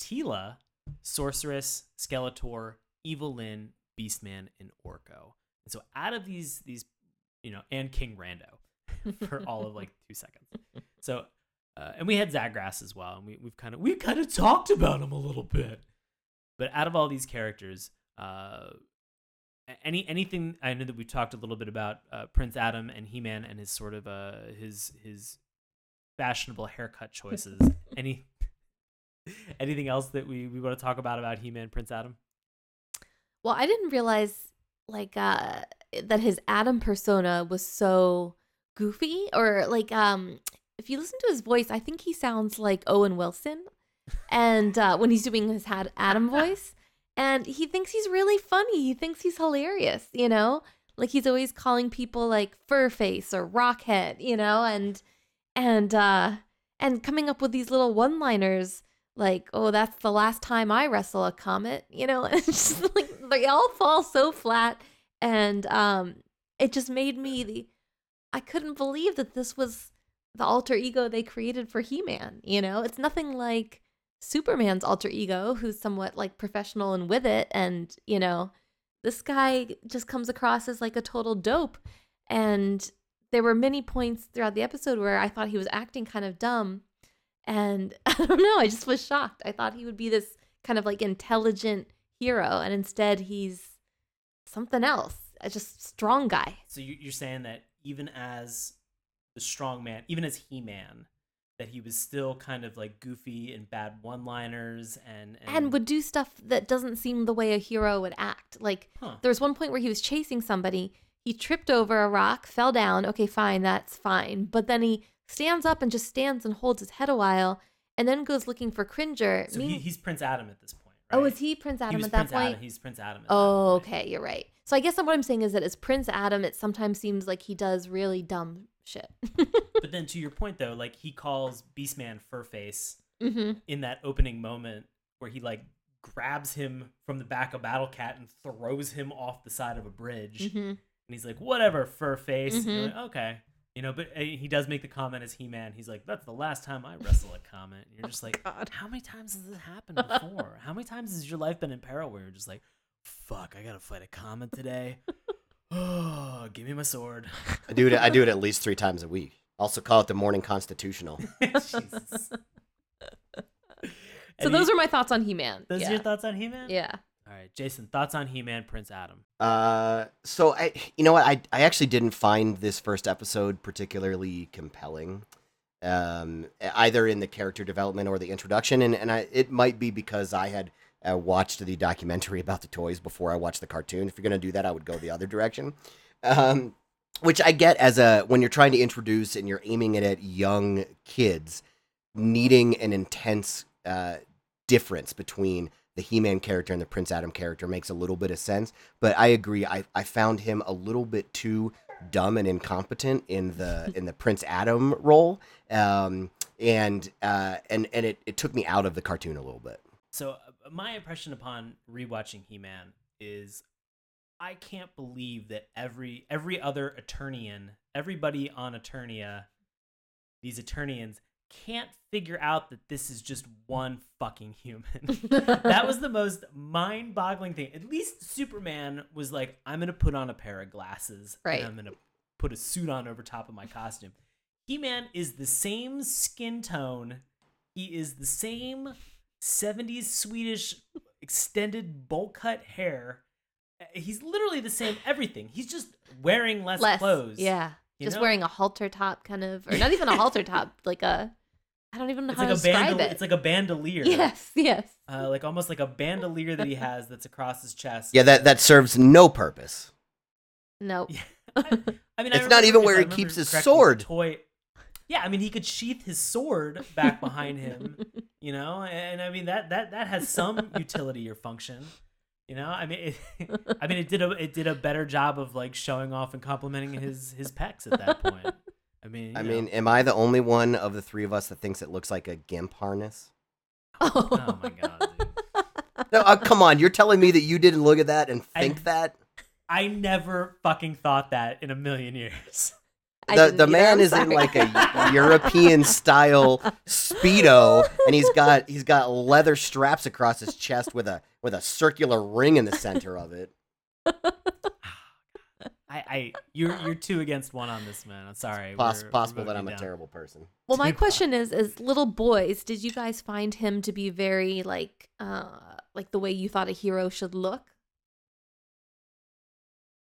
Teela, Sorceress, Skeletor, Evil Lyn, Beast Man, and Orko. And so out of these, and King Rando for all of 2 seconds. So, and we had Zagraz as well, and we've kind of talked about him a little bit. But out of all these characters, anything I know that we've talked a little bit about Prince Adam and He-Man and his sort of his fashionable haircut choices. Anything else that we want to talk about He-Man, Prince Adam? Well, I didn't realize that his Adam persona was so goofy, or if you listen to his voice, I think he sounds like Owen Wilson. And when he's doing his Adam voice, and he thinks he's really funny. He thinks he's hilarious, he's always calling people Furface or Rockhead, and coming up with these little one-liners oh, that's the last time I wrestle a comet, and it's just they all fall so flat. And it just made me I couldn't believe that this was the alter ego they created for He-Man, It's nothing like Superman's alter ego, who's somewhat professional and with it, and this guy just comes across as a total dope. And there were many points throughout the episode where I thought he was acting kind of dumb, and I don't know, I just was shocked. I thought he would be this kind of intelligent hero, and instead he's something else, just strong guy. So you're saying that even as the strong man, even as He-Man, that he was still kind of goofy and bad one-liners and would do stuff that doesn't seem the way a hero would act. There was one point where he was chasing somebody. He tripped over a rock, fell down. Okay, fine, that's fine. But then he stands up and just stands and holds his head a while, and then goes looking for Cringer. So he's Prince Adam at this point, right? Oh, is he Prince Adam at that point? He's Prince Adam. Oh, okay, you're right. So I guess what I'm saying is that as Prince Adam, it sometimes seems like he does really dumb shit. But then to your point though, he calls Beast Man Furface in that opening moment where he grabs him from the back of Battle Cat and throws him off the side of a bridge, and he's whatever, Furface. And you're okay, but he does make the comment as He-Man, he's that's the last time I wrestle a comet. You're just God. How many times has this happened before? How many times has your life been in peril where you're just fuck, I gotta fight a comet today? Oh, give me my sword. I do it at least 3 times a week. Also call it the morning constitutional. Jesus. So those are my thoughts on He-Man. Those are your thoughts on He-Man? Yeah. All right, Jason, thoughts on He-Man, Prince Adam. So I actually didn't find this first episode particularly compelling, either in the character development or the introduction, and it might be because I had watched the documentary about the toys before I watched the cartoon. If you're going to do that, I would go the other direction, which I get when you're trying to introduce and you're aiming it at young kids, needing an intense difference between the He-Man character and the Prince Adam character makes a little bit of sense. But I agree. I found him a little bit too dumb and incompetent in the Prince Adam role. And it took me out of the cartoon a little bit. So my impression upon rewatching He-Man is I can't believe that every other Eternian, everybody on Eternia, these Eternians can't figure out that this is just one fucking human. That was the most mind-boggling thing. At least Superman was I'm going to put on a pair of glasses, right, and I'm going to put a suit on over top of my costume. He-Man is the same skin tone. He is the same 70s Swedish extended bowl cut hair. He's literally the same everything. He's just wearing less clothes. Yeah. Just wearing a halter top kind of, or not even a halter top, I don't even know how to describe it. It's like a bandolier. Yes. Almost like a bandolier that he has that's across his chest. Yeah, that serves no purpose. Nope. Yeah. It's not even where he keeps his sword. Yeah, he could sheath his sword back behind him, and that has some utility or function, It did a better job of showing off and complimenting his pecs at that point. I mean, am I the only one of the three of us that thinks it looks like a gimp harness? Oh my god, dude. No, come on, you're telling me that you didn't look at that and think that? I never fucking thought that in a million years. The man is in like a European style Speedo, and he's got leather straps across his chest with a circular ring in the center of it. You're two against one on this, man. I'm sorry. It's possible that I'm a terrible person. Well, my question is little boys, did you guys find him to be very like the way you thought a hero should look?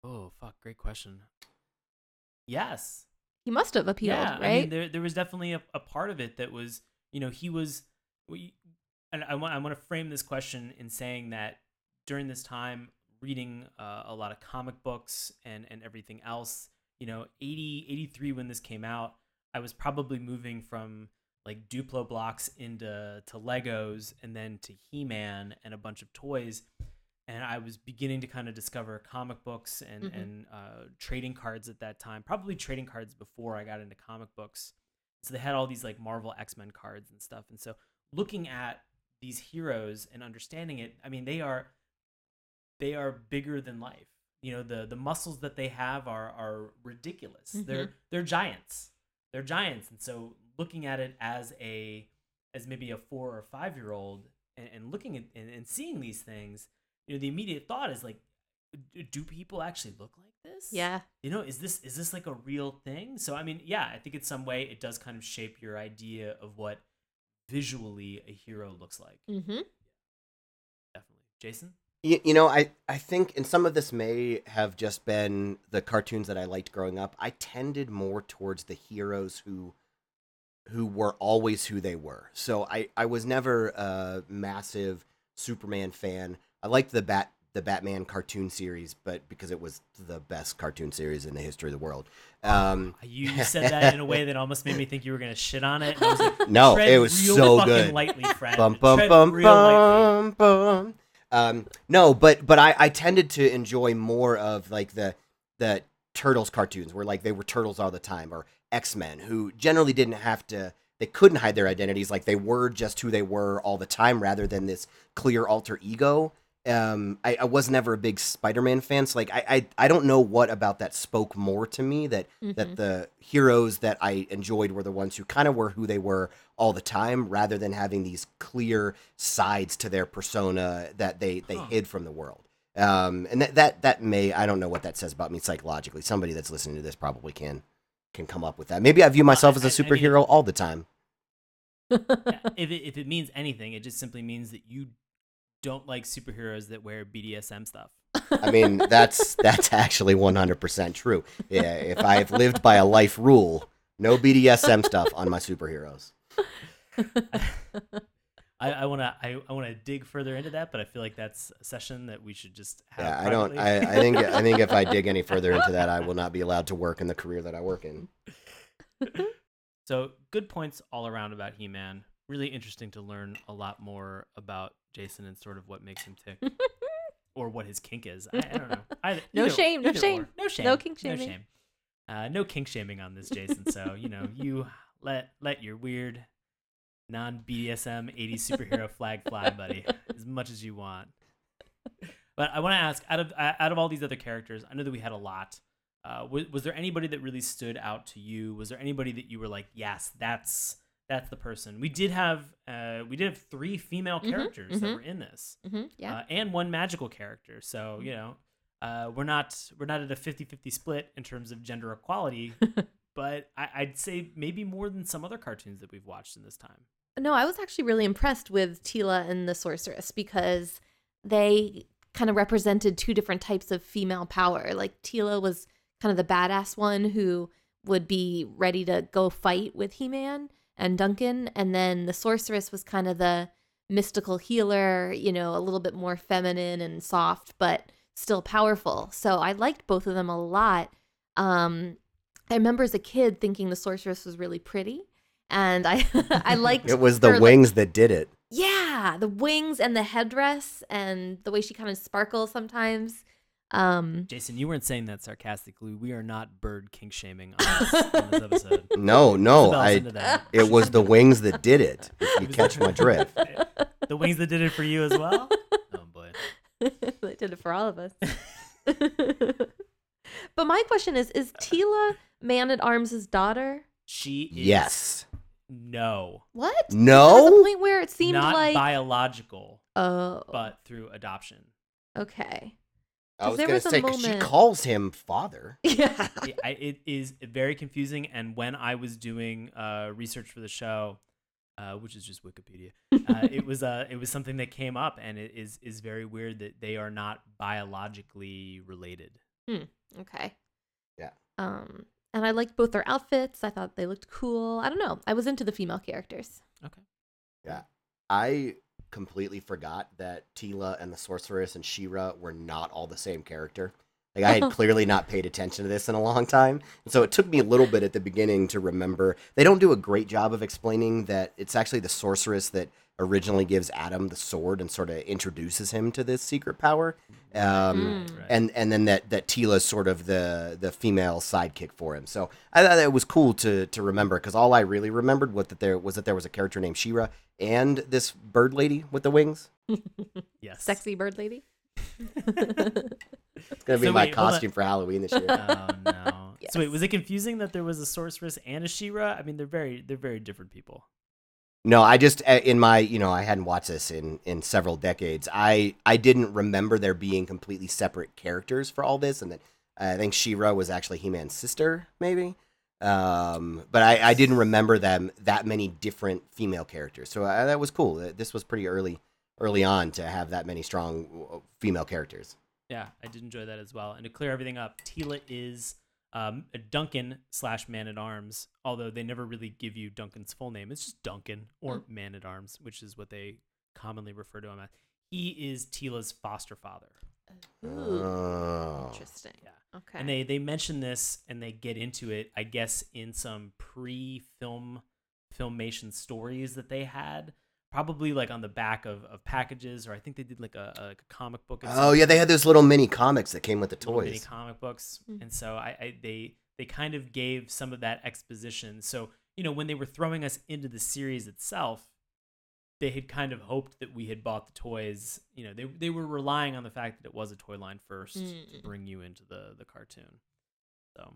Oh fuck, great question. Yes. He must have appealed, right? I mean, there was definitely a part of it that was, you know, he was, and I want to frame this question in saying that during this time, reading a lot of comic books and everything else, you know, 83 when this came out, I was probably moving from like Duplo blocks to Legos and then to He-Man and a bunch of toys. And I was beginning to kind of discover comic books and trading cards at that time, probably trading cards before I got into comic books. So they had all these like Marvel X-Men cards and stuff. And so looking at these heroes and understanding it, I mean, they are bigger than life. You know, the muscles that they have are ridiculous. Mm-hmm. They're giants. They're giants. And so looking at it as maybe a 4 or 5 year old and looking at and seeing these things, you know, the immediate thought is like, do people actually look like this? Yeah. You know, is this like a real thing? So, I mean, yeah, I think in some way it does kind of shape your idea of what visually a hero looks like. Mm-hmm. Definitely. Jason? You know, I think, and some of this may have just been the cartoons that I liked growing up, I tended more towards the heroes who were always who they were. So I was never a massive Superman fan. I liked the Batman cartoon series, but because it was the best cartoon series in the history of the world. You said that in a way that almost made me think you were going to shit on it. I was like, no, it was so good. Lightly, friend. Bum, bum, bum. No, but I tended to enjoy more of like the Turtles cartoons where like they were turtles all the time, or X-Men who generally didn't have to. They couldn't hide their identities. Like they were just who they were all the time rather than this clear alter ego. I was never a big Spider-Man fan, so like I don't know what about that spoke more to me, that that the heroes that I enjoyed were the ones who kind of were who they were all the time rather than having these clear sides to their persona that they hid from the world. And that may, I don't know what that says about me psychologically. Somebody that's listening to this probably can come up with that. Maybe I view myself as a superhero all the time. If it means anything, it just simply means that you don't like superheroes that wear BDSM stuff. I mean, that's actually 100% true. Yeah, if I have lived by a life rule, no BDSM stuff on my superheroes. I want to dig further into that, but I feel like that's a session that we should just have. Yeah, privately. I think if I dig any further into that, I will not be allowed to work in the career that I work in. So, good points all around about He-Man. Really interesting to learn a lot more about Jason and sort of what makes him tick, or what his kink is. I don't know. No shame, no kink shaming. No kink shaming on this, Jason. So you know, you let your weird non-BDSM 80s superhero flag fly, buddy, as much as you want. But I want to ask, out of all these other characters, I know that we had a lot. Was there anybody that really stood out to you? Was there anybody that you were like, yes, that's the person? We did have three female characters that were in this, and one magical character. So you know, we're not at a 50-50 split in terms of gender equality, but I'd say maybe more than some other cartoons that we've watched in this time. No, I was actually really impressed with Teela and the Sorceress because they kind of represented two different types of female power. Like Teela was kind of the badass one who would be ready to go fight with He-Man and Duncan, and then the Sorceress was kind of the mystical healer, you know, a little bit more feminine and soft, but still powerful. So I liked both of them a lot. I remember as a kid thinking the Sorceress was really pretty, and I liked it was the wings that did it. Yeah, the wings and the headdress and the way she kind of sparkles sometimes. Jason, you weren't saying that sarcastically. We are not bird kink shaming on this episode. No, it was the wings that did it. If you catch my drift. The wings that did it for you as well? Oh boy. They did it for all of us. But my question is Teela Man-at-Arms' daughter? She is. Yes. No. What? No. At the point where it seemed not like biological. Oh. But through adoption. Okay. I was going to say, because she calls him father. Yeah. It is very confusing. And when I was doing research for the show, which is just Wikipedia, it was something that came up, and it is very weird that they are not biologically related. Okay. Yeah. And I liked both their outfits. I thought they looked cool. I don't know. I was into the female characters. Okay. Yeah. I completely forgot that Teela and the Sorceress and She-Ra were not all the same character. Like, I had clearly not paid attention to this in a long time. And so it took me a little bit at the beginning to remember. They don't do a great job of explaining that it's actually the Sorceress that originally gives Adam the sword and sort of introduces him to this secret power. Right. And then that Teela's sort of the female sidekick for him. So I thought it was cool to remember, because all I really remembered was that there was a character named She-Ra and this bird lady with the wings. Yes. Sexy bird lady. It's going to be my costume for Halloween this year. Oh, no. Yes. So wait, was it confusing that there was a Sorceress and a She-Ra? I mean, they're very different people. No, I just, in my, I hadn't watched this in several decades. I didn't remember there being completely separate characters for all this. And then I think She-Ra was actually He-Man's sister, maybe. But I didn't remember them that many different female characters. So that was cool. This was pretty early on to have that many strong female characters. Yeah, I did enjoy that as well. And to clear everything up, Teela is a Duncan / Man-at-Arms, although they never really give you Duncan's full name. It's just Duncan or Man-at-Arms, which is what they commonly refer to him as. He is Teela's foster father. Ooh. Interesting. Yeah. Okay. And they mention this and they get into it, I guess, in some Filmation stories that they had. Probably like on the back of packages, or I think they did like a comic book. Oh yeah, they had those little mini comics that came with the toys. Mini comic books, and so they kind of gave some of that exposition. So when they were throwing us into the series itself, they had kind of hoped that we had bought the toys. They were relying on the fact that it was a toy line first to bring you into the cartoon. So,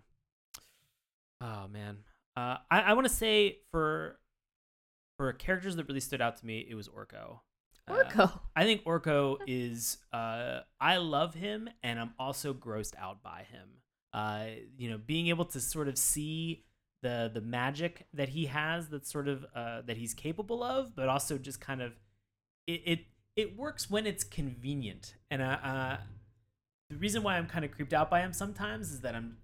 oh man, I want to say for characters that really stood out to me, it was Orko. I think Orko is, I love him, and I'm also grossed out by him. Being able to sort of see the magic that he has, that sort of that he's capable of, but also just kind of it works when it's convenient. And the reason why I'm kind of creeped out by him sometimes is that I'm,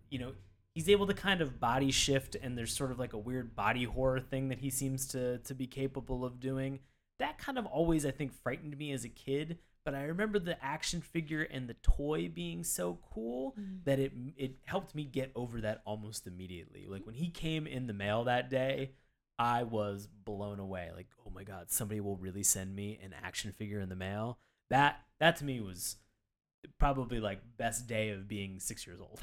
he's able to kind of body shift, and there's sort of like a weird body horror thing that he seems to be capable of doing. That kind of always, I think, frightened me as a kid, but I remember the action figure and the toy being so cool that it helped me get over that almost immediately. Like when he came in the mail that day, I was blown away. Like, oh my God, somebody will really send me an action figure in the mail. That to me was probably like best day of being 6 years old.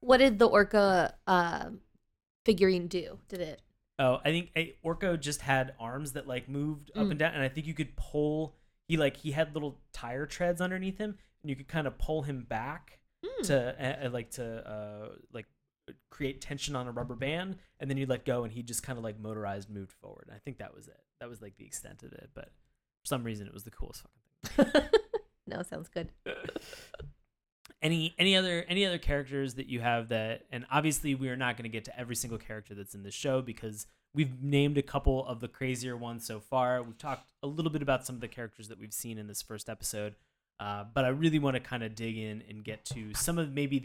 What did the Orko figurine do? Did it? Oh, I think Orko just had arms that like moved up and down, and I think you could pull. He had little tire treads underneath him, and you could kind of pull him back to create tension on a rubber band, and then you'd let go, and he just kind of like motorized moved forward. And I think that was it. That was like the extent of it, but for some reason it was the coolest fucking thing. No, sounds good. Any other characters that you have that, and obviously we are not going to get to every single character that's in the show because we've named a couple of the crazier ones so far. We've talked a little bit about some of the characters that we've seen in this first episode, but I really want to kind of dig in and get to some of maybe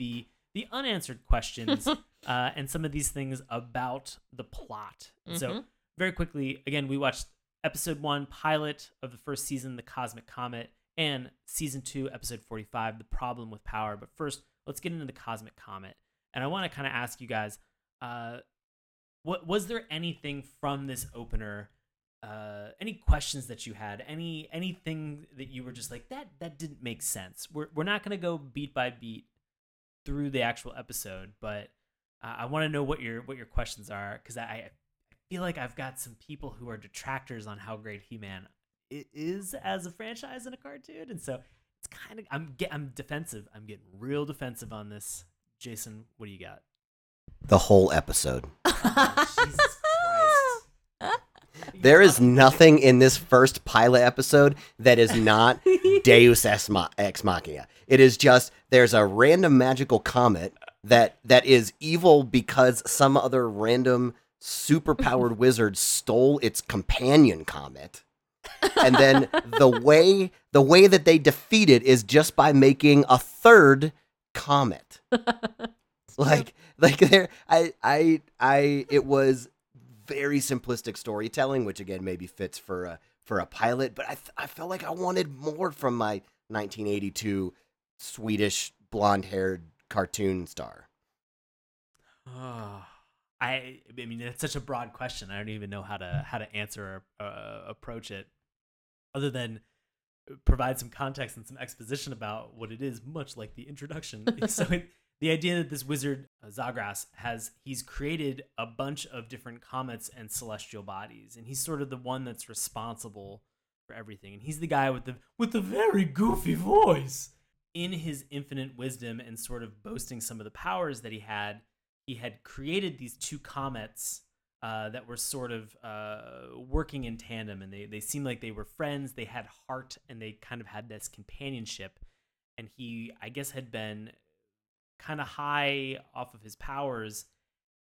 the unanswered questions and some of these things about the plot. Mm-hmm. So very quickly, again, we watched episode 1 pilot of the first season, The Cosmic Comet, and Season 2, Episode 45, The Problem with Power. But first, let's get into The Cosmic Comet. And I want to kind of ask you guys, was there anything from this opener any questions that you had, anything that you were just like, that didn't make sense. We're not going to go beat by beat through the actual episode, but I want to know what your questions are, because I feel like I've got some people who are detractors on how great He-Man it is as a franchise and a cartoon, and so it's kind of I'm defensive. I'm getting real defensive on this. Jason, what do you got? The whole episode. Oh, Jesus Christ. There is nothing in this first pilot episode that is not Deus Ex Machina. It is just, there's a random magical comet that is evil because some other random superpowered wizard stole its companion comet. And then the way that they defeat it is just by making a third comet. Like there, I it was very simplistic storytelling, which again maybe fits for a pilot, but I felt like I wanted more from my 1982 Swedish blonde-haired cartoon star. Oh, I mean, that's such a broad question. I don't even know how to answer or approach it, other than provide some context and some exposition about what it is, much like the introduction. So the idea that this wizard, Zagraz, he's created a bunch of different comets and celestial bodies, and he's sort of the one that's responsible for everything. And he's the guy with the very goofy voice. In his infinite wisdom and sort of boasting some of the powers that he had created these two comets that were sort of working in tandem, and they seemed like they were friends. They had heart, and they kind of had this companionship. And he, I guess, had been kind of high off of his powers.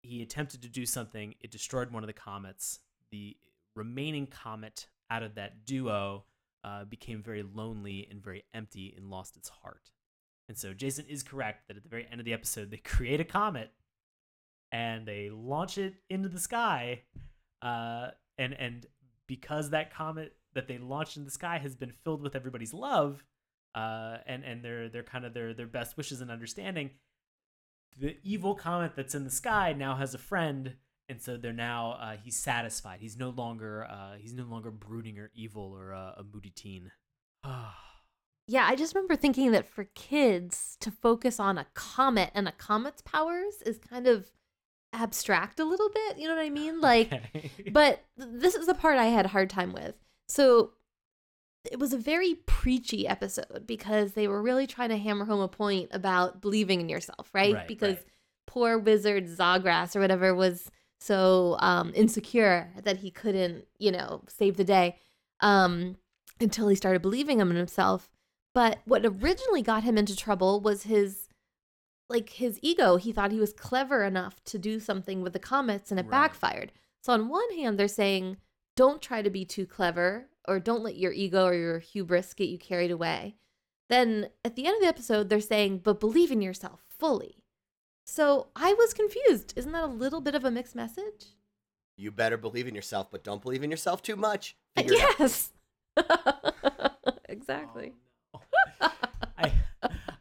He attempted to do something. It destroyed one of the comets. The remaining comet out of that duo became very lonely and very empty and lost its heart. And so Jason is correct that at the very end of the episode, they create a comet and they launch it into the sky. And because that comet that they launched in the sky has been filled with everybody's love, and their kind of their best wishes and understanding, the evil comet that's in the sky now has a friend, and so they're now he's satisfied. He's no longer brooding or evil or a moody teen. Yeah, I just remember thinking that for kids to focus on a comet and a comet's powers is kind of abstract a little bit. You know what I mean? Like, okay. But this is the part I had a hard time with. So it was a very preachy episode because they were really trying to hammer home a point about believing in yourself, right? Because poor wizard Zagraz or whatever was so insecure that he couldn't, save the day until he started believing in himself. But what originally got him into trouble was his ego. He thought he was clever enough to do something with the comets, and it backfired. So on one hand, they're saying, don't try to be too clever, or don't let your ego or your hubris get you carried away. Then at the end of the episode, they're saying, but believe in yourself fully. So I was confused. Isn't that a little bit of a mixed message? You better believe in yourself, but don't believe in yourself too much. Yes. Exactly. Oh.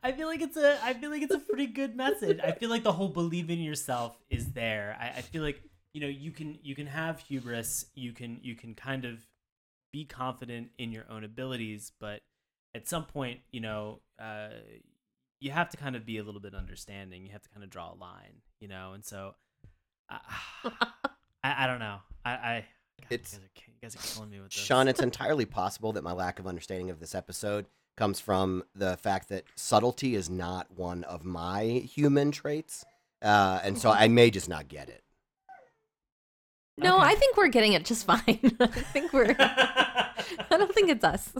I feel like it's a pretty good message. I feel like the whole believe in yourself is there. I feel like you can have hubris, you can kind of be confident in your own abilities, but at some point you have to kind of be a little bit understanding. You have to kind of draw a line, And so I don't know. You guys are killing me with this, Sean. It's entirely possible that my lack of understanding of this episode comes from the fact that subtlety is not one of my human traits, and so I may just not get it. No, okay. I think we're getting it just fine. I don't think it's us.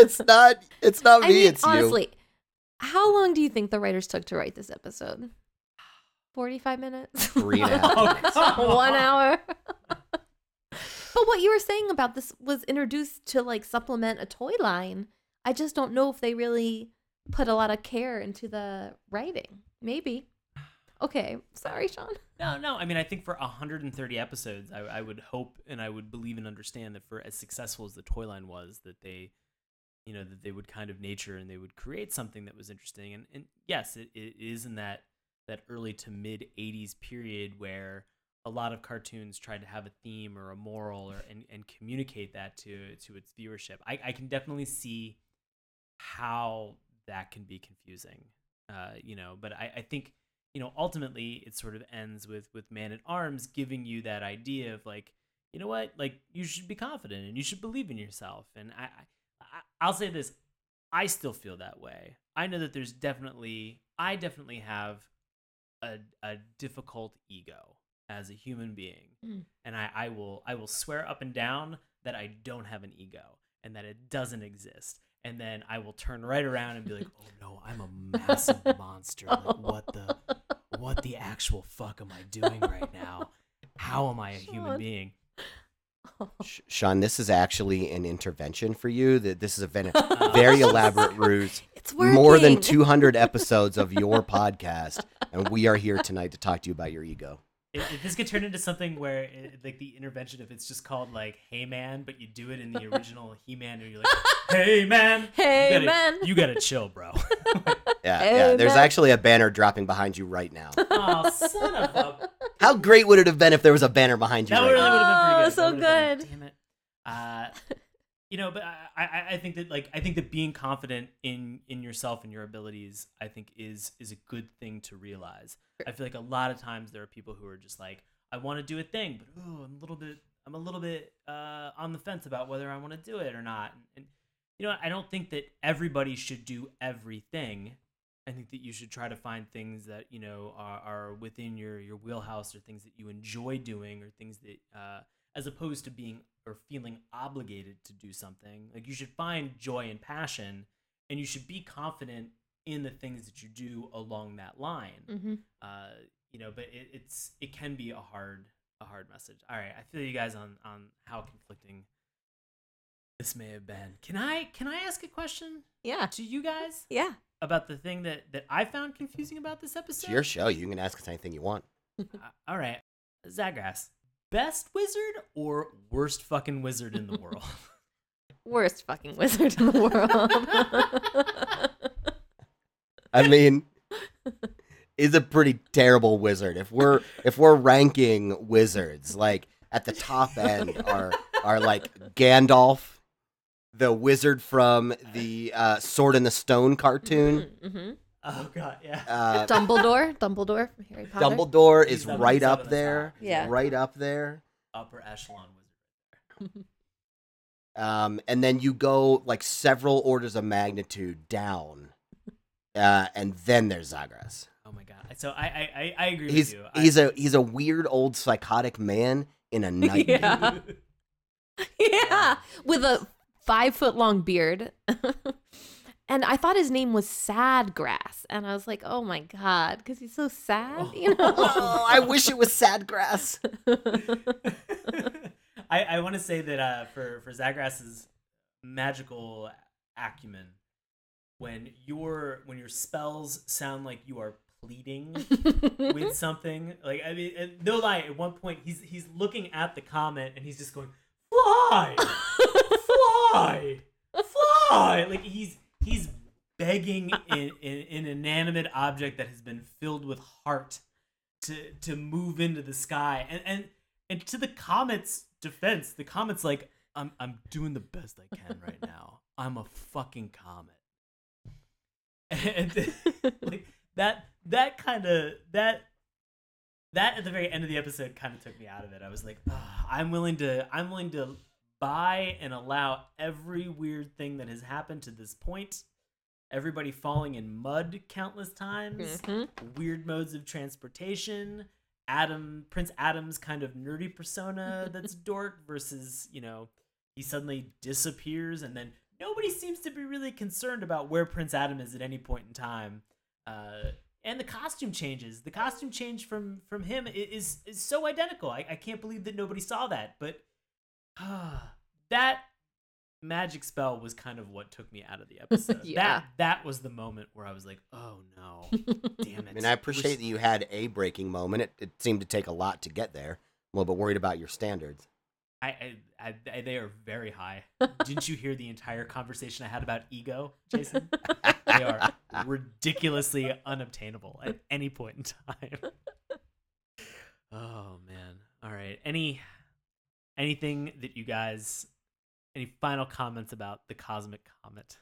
It's not me. I mean, it's honestly, you. Honestly, how long do you think the writers took to write this episode? 45 minutes? 3.5 hours. 1 hour? But what you were saying about this was introduced to supplement a toy line. I just don't know if they really put a lot of care into the writing. Maybe. Okay. Sorry, Sean. No. I mean, I think for 130 episodes, I would hope and I would believe and understand that for as successful as the toy line was, that they, that they would kind of nature and they would create something that was interesting. And yes, it is in that early to mid 80s period where a lot of cartoons tried to have a theme or a moral or and communicate that to its viewership. I can definitely see how that can be confusing, but I think, ultimately it sort of ends with Man-at-Arms giving you that idea of like, you know what, like you should be confident and you should believe in yourself. And I'll say this, I still feel that way. I know that there's I definitely have a difficult ego as a human being. Mm. And I will swear up and down that I don't have an ego and that it doesn't exist. And then I will turn right around and be like, oh no, I'm a massive monster. Like what the actual fuck am I doing right now? How am I a human being? Sean, this is actually an intervention for you. This is a very elaborate ruse. It's working. More than 200 episodes of your podcast, and we are here tonight to talk to you about your ego. If this could turn into something where, the intervention, if it's just called, Hey Man, but you do it in the original He-Man, and you're like, Hey Man! Hey Man! You gotta chill, bro. Yeah. There's actually a banner dropping behind you right now. Oh, son of a... How great would it have been if there was a banner behind you that right really now? Would have been pretty good. So good. Damn it. But I think that, being confident in yourself and your abilities, I think, is a good thing to realize. I feel like a lot of times there are people who are just like, I want to do a thing, but I'm a little bit on the fence about whether I want to do it or not. And I don't think that everybody should do everything. I think that you should try to find things that are within your wheelhouse, or things that you enjoy doing, or things that as opposed to being or feeling obligated to do something. Like, you should find joy and passion, and you should be confident in the things that you do along that line. Mm-hmm. But it can be a hard message. All right, I feel you guys on how conflicting this may have been. Can I ask a question? Yeah. To you guys? Yeah. About the thing that I found confusing about this episode? It's your show. You can ask us anything you want. All right. Zagraz, best wizard or worst fucking wizard in the world? Worst fucking wizard in the world. I mean, is a pretty terrible wizard. If we're ranking wizards, at the top end are Gandalf, the wizard from the Sword in the Stone cartoon. Mm-hmm, mm-hmm. Oh God, yeah. Dumbledore from Harry Potter. Dumbledore is right up there. Yeah. Right up there. Upper echelon wizard. And then you go several orders of magnitude down. And then there's Zagraz. Oh my God. So I agree with you. He's a weird old psychotic man in a night. Yeah. Yeah. With a 5-foot-long beard. And I thought his name was Sadgrass. And I was like, oh my God, because he's so sad. Oh, I wish it was Sadgrass. I want to say that for Zagras's magical acumen, when your spells sound like you are pleading with something, no lie, at one point he's looking at the comet and he's just going, fly! Fly! Fly! He's begging in an inanimate object that has been filled with heart to move into the sky. And to the comet's defense, the comet's like, I'm doing the best I can right now. I'm a fucking comet. And that at the very end of the episode kind of took me out of it. I was like, I'm willing to buy and allow every weird thing that has happened to this point. Everybody falling in mud countless times, mm-hmm. Weird modes of transportation, Prince Adam's kind of nerdy persona that's dork versus, he suddenly disappears, and then nobody seems to be really concerned about where Prince Adam is at any point in time. And the costume changes. The costume change from him is so identical. I can't believe that nobody saw that, but that magic spell was kind of what took me out of the episode. Yeah. That was the moment where I was like, oh no, damn it. I mean, I appreciate that you had a breaking moment. It seemed to take a lot to get there. I'm a little bit worried about your standards. They are very high. Didn't you hear the entire conversation I had about ego, Jason? They are ridiculously unobtainable at any point in time. Oh man. All right. Anything that you guys, any final comments about The Cosmic Comet?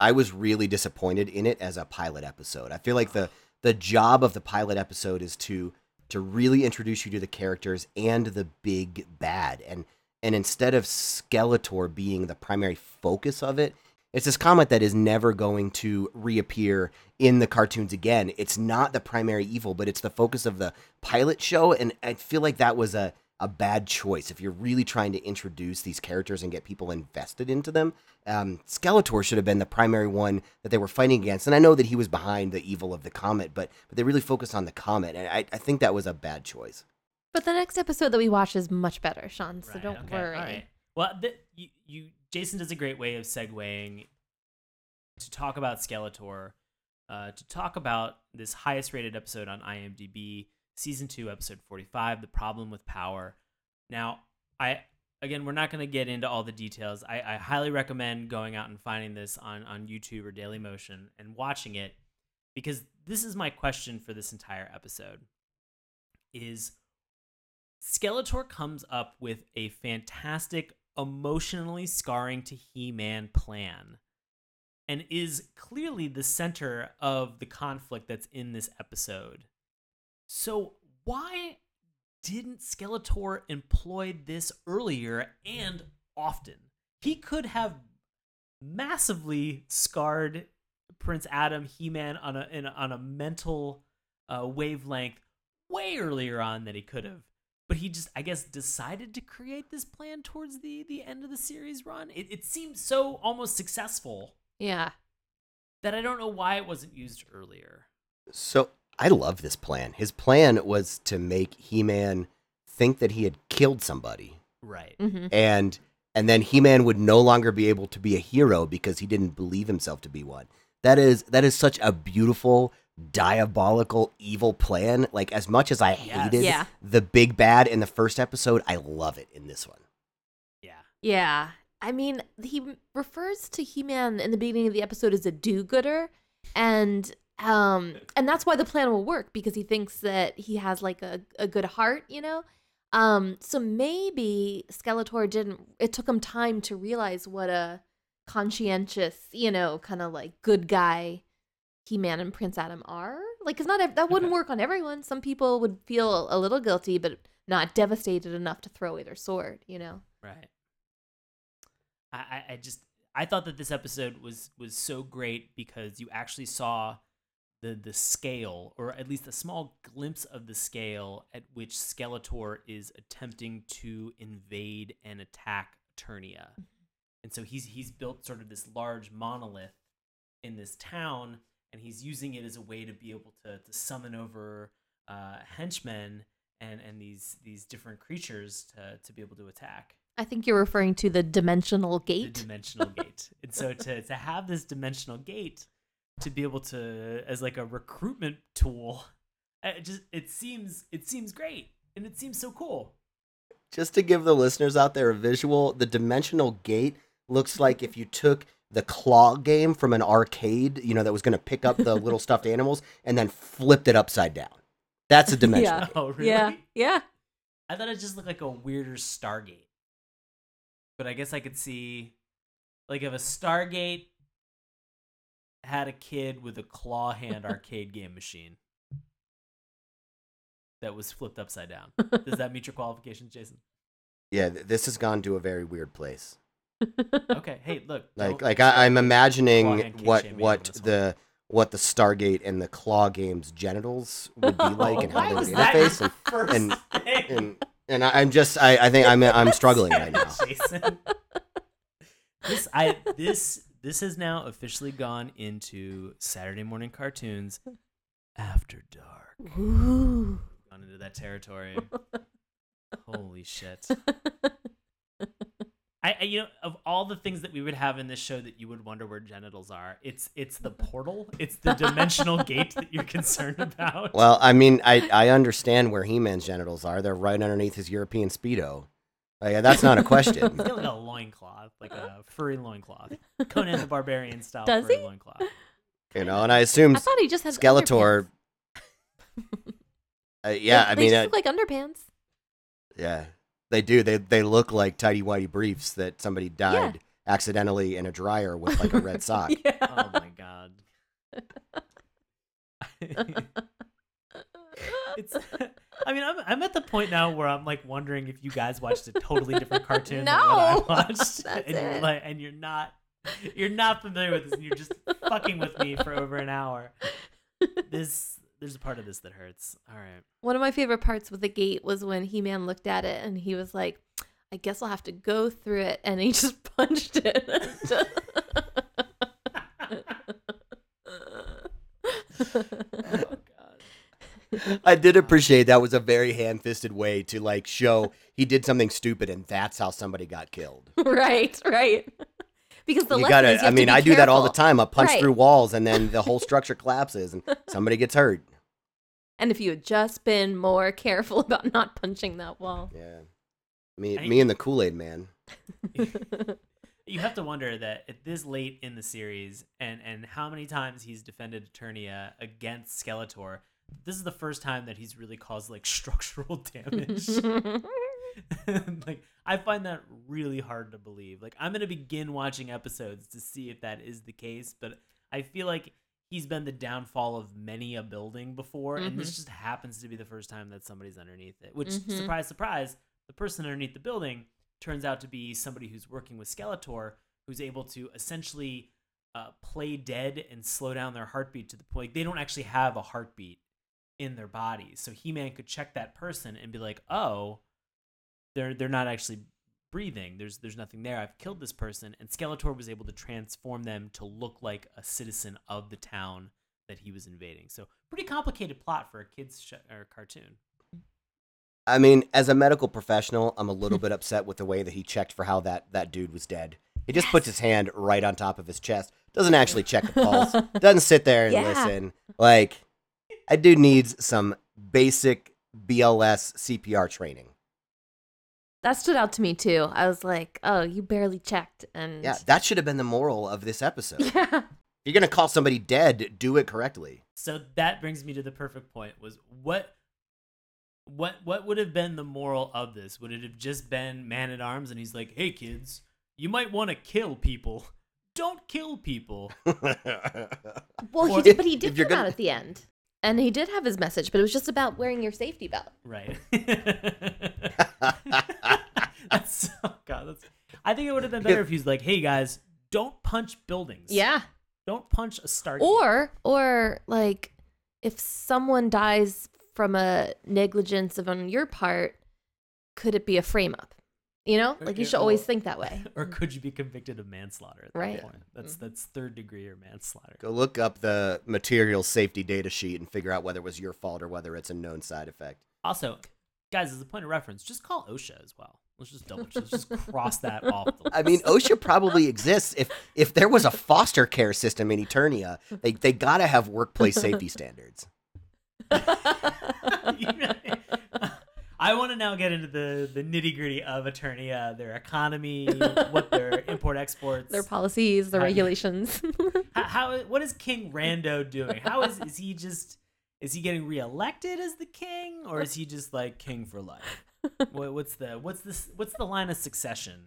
I was really disappointed in it as a pilot episode. I feel like the job of the pilot episode is to really introduce you to the characters and the big bad. And instead of Skeletor being the primary focus of it, it's this comet that is never going to reappear in the cartoons again. It's not the primary evil, but it's the focus of the pilot show. And I feel like that was a bad choice. If you're really trying to introduce these characters and get people invested into them, Skeletor should have been the primary one that they were fighting against. And I know that he was behind the evil of the comet, but they really focused on the comet. And I think that was a bad choice. But the next episode that we watch is much better, Sean, so don't worry. All right. Well, Jason does a great way of segueing to talk about Skeletor, to talk about this highest rated episode on IMDb, season 2, episode 45, The Problem with Power. Now, we're not going to get into all the details. I highly recommend going out and finding this on YouTube or DailyMotion and watching it, because this is my question for this entire episode, is Skeletor comes up with a fantastic, emotionally scarring to He-Man plan and is clearly the center of the conflict that's in this episode. So why didn't Skeletor employ this earlier and often? He could have massively scarred Prince Adam, He-Man on a mental wavelength way earlier on than he could have. But he just, I guess, decided to create this plan towards the end of the series run. It seemed so almost successful. Yeah. That I don't know why it wasn't used earlier. So I love this plan. His plan was to make He-Man think that he had killed somebody. Right. Mm-hmm. And then He-Man would no longer be able to be a hero because he didn't believe himself to be one. That is such a beautiful, diabolical, evil plan. Like, as much as I hated the big bad in the first episode, I love it in this one. Yeah. Yeah. I mean, he refers to He-Man in the beginning of the episode as a do-gooder, and that's why the plan will work, because he thinks that he has, like, a good heart, you know? So maybe Skeletor it took him time to realize what a conscientious, you know, kind of, like, good guy He-Man and Prince Adam are. Like, because that wouldn't work on everyone. Some people would feel a little guilty, but not devastated enough to throw away their sword, you know? Right. I thought that this episode was so great because you actually saw the scale, or at least a small glimpse of the scale at which Skeletor is attempting to invade and attack Eternia. And so he's built sort of this large monolith in this town, and he's using it as a way to be able to summon over henchmen and these different creatures to be able to attack. I think you're referring to the dimensional gate. The dimensional gate. And so to have this dimensional gate to be able to, as like a recruitment tool, it seems great, and it seems so cool. Just to give the listeners out there a visual, the dimensional gate looks like if you took the claw game from an arcade, you know, that was going to pick up the little stuffed animals and then flipped it upside down. That's a dimension. Yeah. Oh, really? Yeah. I thought it just looked like a weirder Stargate. But I guess I could see, like, if a Stargate had a kid with a claw hand arcade game machine that was flipped upside down. Does that meet your qualifications, Jason? Yeah, this has gone to a very weird place. Okay, hey, look. Like I'm imagining what the Stargate and the claw game's genitals would be like, and how they would interface. And I'm just I think I'm struggling right now. Jason, this has now officially gone into Saturday morning cartoons after dark. Ooh. Gone into that territory. Holy shit. You know, of all the things that we would have in this show that you would wonder where genitals are, it's the portal, it's the dimensional gate that you're concerned about. Well, I mean, I understand where He-Man's genitals are. They're right underneath his European Speedo. Like, that's not a question. He's got like a loincloth, like a furry loincloth. Conan the Barbarian style. Does furry loincloth. You know, and I assume I thought he just has Skeletor. Yeah, I mean, they just look like underpants. Yeah, they do. They look like tidy whitey briefs that somebody dyed accidentally in a dryer with like a red sock. Yeah. Oh my god. I'm at the point now where I'm like wondering if you guys watched a totally different cartoon than what I watched, and you're not familiar with this, and you're just fucking with me for over an hour. There's a part of this that hurts. All right. One of my favorite parts with the gate was when He-Man looked at it and he was like, "I guess I'll have to go through it," and he just punched it. I did appreciate that was a very ham-fisted way to like show he did something stupid and that's how somebody got killed. Right. Because the lesson is you have to be careful. I do that all the time. I punch through walls and then the whole structure collapses and somebody gets hurt. And if you had just been more careful about not punching that wall. Yeah. Me and the Kool-Aid Man. You have to wonder that at this late in the series and how many times he's defended Eternia against Skeletor. This is the first time that he's really caused like structural damage. Like, I find that really hard to believe. Like, I'm going to begin watching episodes to see if that is the case, but I feel like he's been the downfall of many a building before, and this just happens to be the first time that somebody's underneath it, which, surprise, surprise, the person underneath the building turns out to be somebody who's working with Skeletor, who's able to essentially play dead and slow down their heartbeat to the point like, they don't actually have a heartbeat in their bodies. So He-Man could check that person and be like, oh, they're not actually breathing. There's nothing there. I've killed this person. And Skeletor was able to transform them to look like a citizen of the town that he was invading. So pretty complicated plot for a kid's cartoon. I mean, as a medical professional, I'm a little bit upset with the way that he checked for how that dude was dead. He just puts his hand right on top of his chest. Doesn't actually check the pulse. Doesn't sit there and listen. Like, that dude needs some basic BLS CPR training. That stood out to me, too. I was like, oh, you barely checked. And yeah, that should have been the moral of this episode. Yeah. You're going to call somebody dead, do it correctly. So that brings me to the perfect point, was what would have been the moral of this? Would it have just been Man-at-Arms and he's like, hey, kids, you might want to kill people. Don't kill people. But he did come out at the end. And he did have his message, but it was just about wearing your safety belt. Right. I think it would have been better if he's like, hey, guys, don't punch buildings. Yeah. Don't punch a stargate. Or like, if someone dies from a negligence on your part, could it be a frame-up? You know? Like, you should always think that way. Or could you be convicted of manslaughter at that point? That's third degree or manslaughter. Go look up the material safety data sheet and figure out whether it was your fault or whether it's a known side effect. Also, guys, as a point of reference, just call OSHA as well. Let's just cross that off the list. I mean, OSHA probably exists. If there was a foster care system in Eternia, they got to have workplace safety standards. I want to now get into the nitty-gritty of Eternia, their economy, what their import-exports. Their policies, their regulations. What is King Rando doing? How is he getting reelected as the king? Or is he just like king for life? What's the line of succession?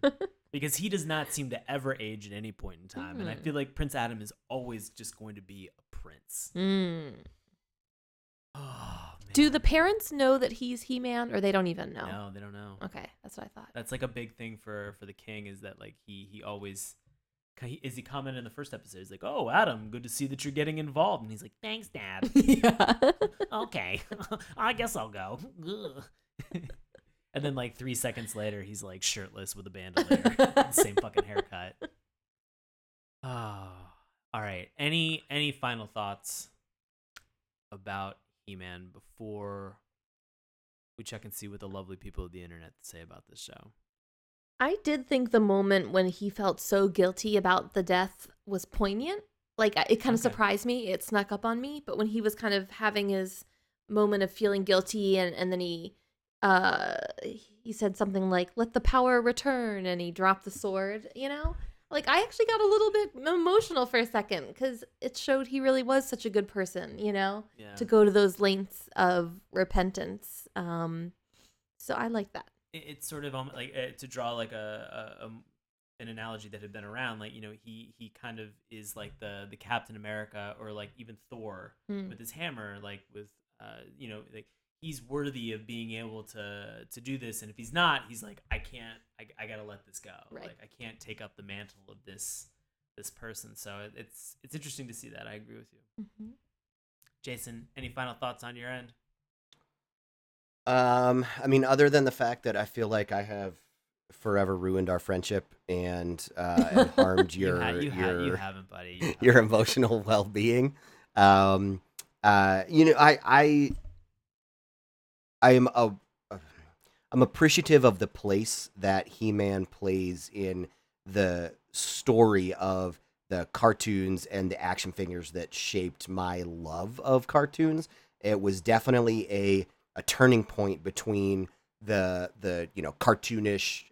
Because he does not seem to ever age at any point in time. And I feel like Prince Adam is always just going to be a prince. Oh, man. Do the parents know that he's He-Man, or they don't even know? No, they don't know. Okay, that's what I thought. That's like a big thing for the king, is that like he always, he commented in the first episode, he's like, oh, Adam, good to see that you're getting involved. And he's like, thanks, Dad. Yeah. Okay, I guess I'll go. And then like 3 seconds later, he's like shirtless with a bandolier, and same fucking haircut. Oh, all right. Any final thoughts about He-Man before we check and see what the lovely people of the internet say about this show? I did think the moment when he felt so guilty about the death was poignant. Like, it kind of surprised me. It snuck up on me. But when he was kind of having his moment of feeling guilty, and then he said something like, let the power return, and he dropped the sword, you know? like, I actually got a little bit emotional for a second because it showed he really was such a good person, you know, yeah, to go to those lengths of repentance. So I like that. It's sort of like to draw like an analogy that had been around, like, you know, he kind of is like the Captain America or like even Thor with his hammer, like with you know, like he's worthy of being able to do this, and if he's not, he's like, I gotta let this go, right? Like, I can't take up the mantle of this person. So it's interesting to see that. I agree with you. Mm-hmm. Jason, any final thoughts on your end? I mean, other than the fact that I feel like I have forever ruined our friendship and harmed your emotional well-being. You know, I'm appreciative of the place that He-Man plays in the story of the cartoons and the action figures that shaped my love of cartoons. It was definitely a turning point between the you know, cartoonish,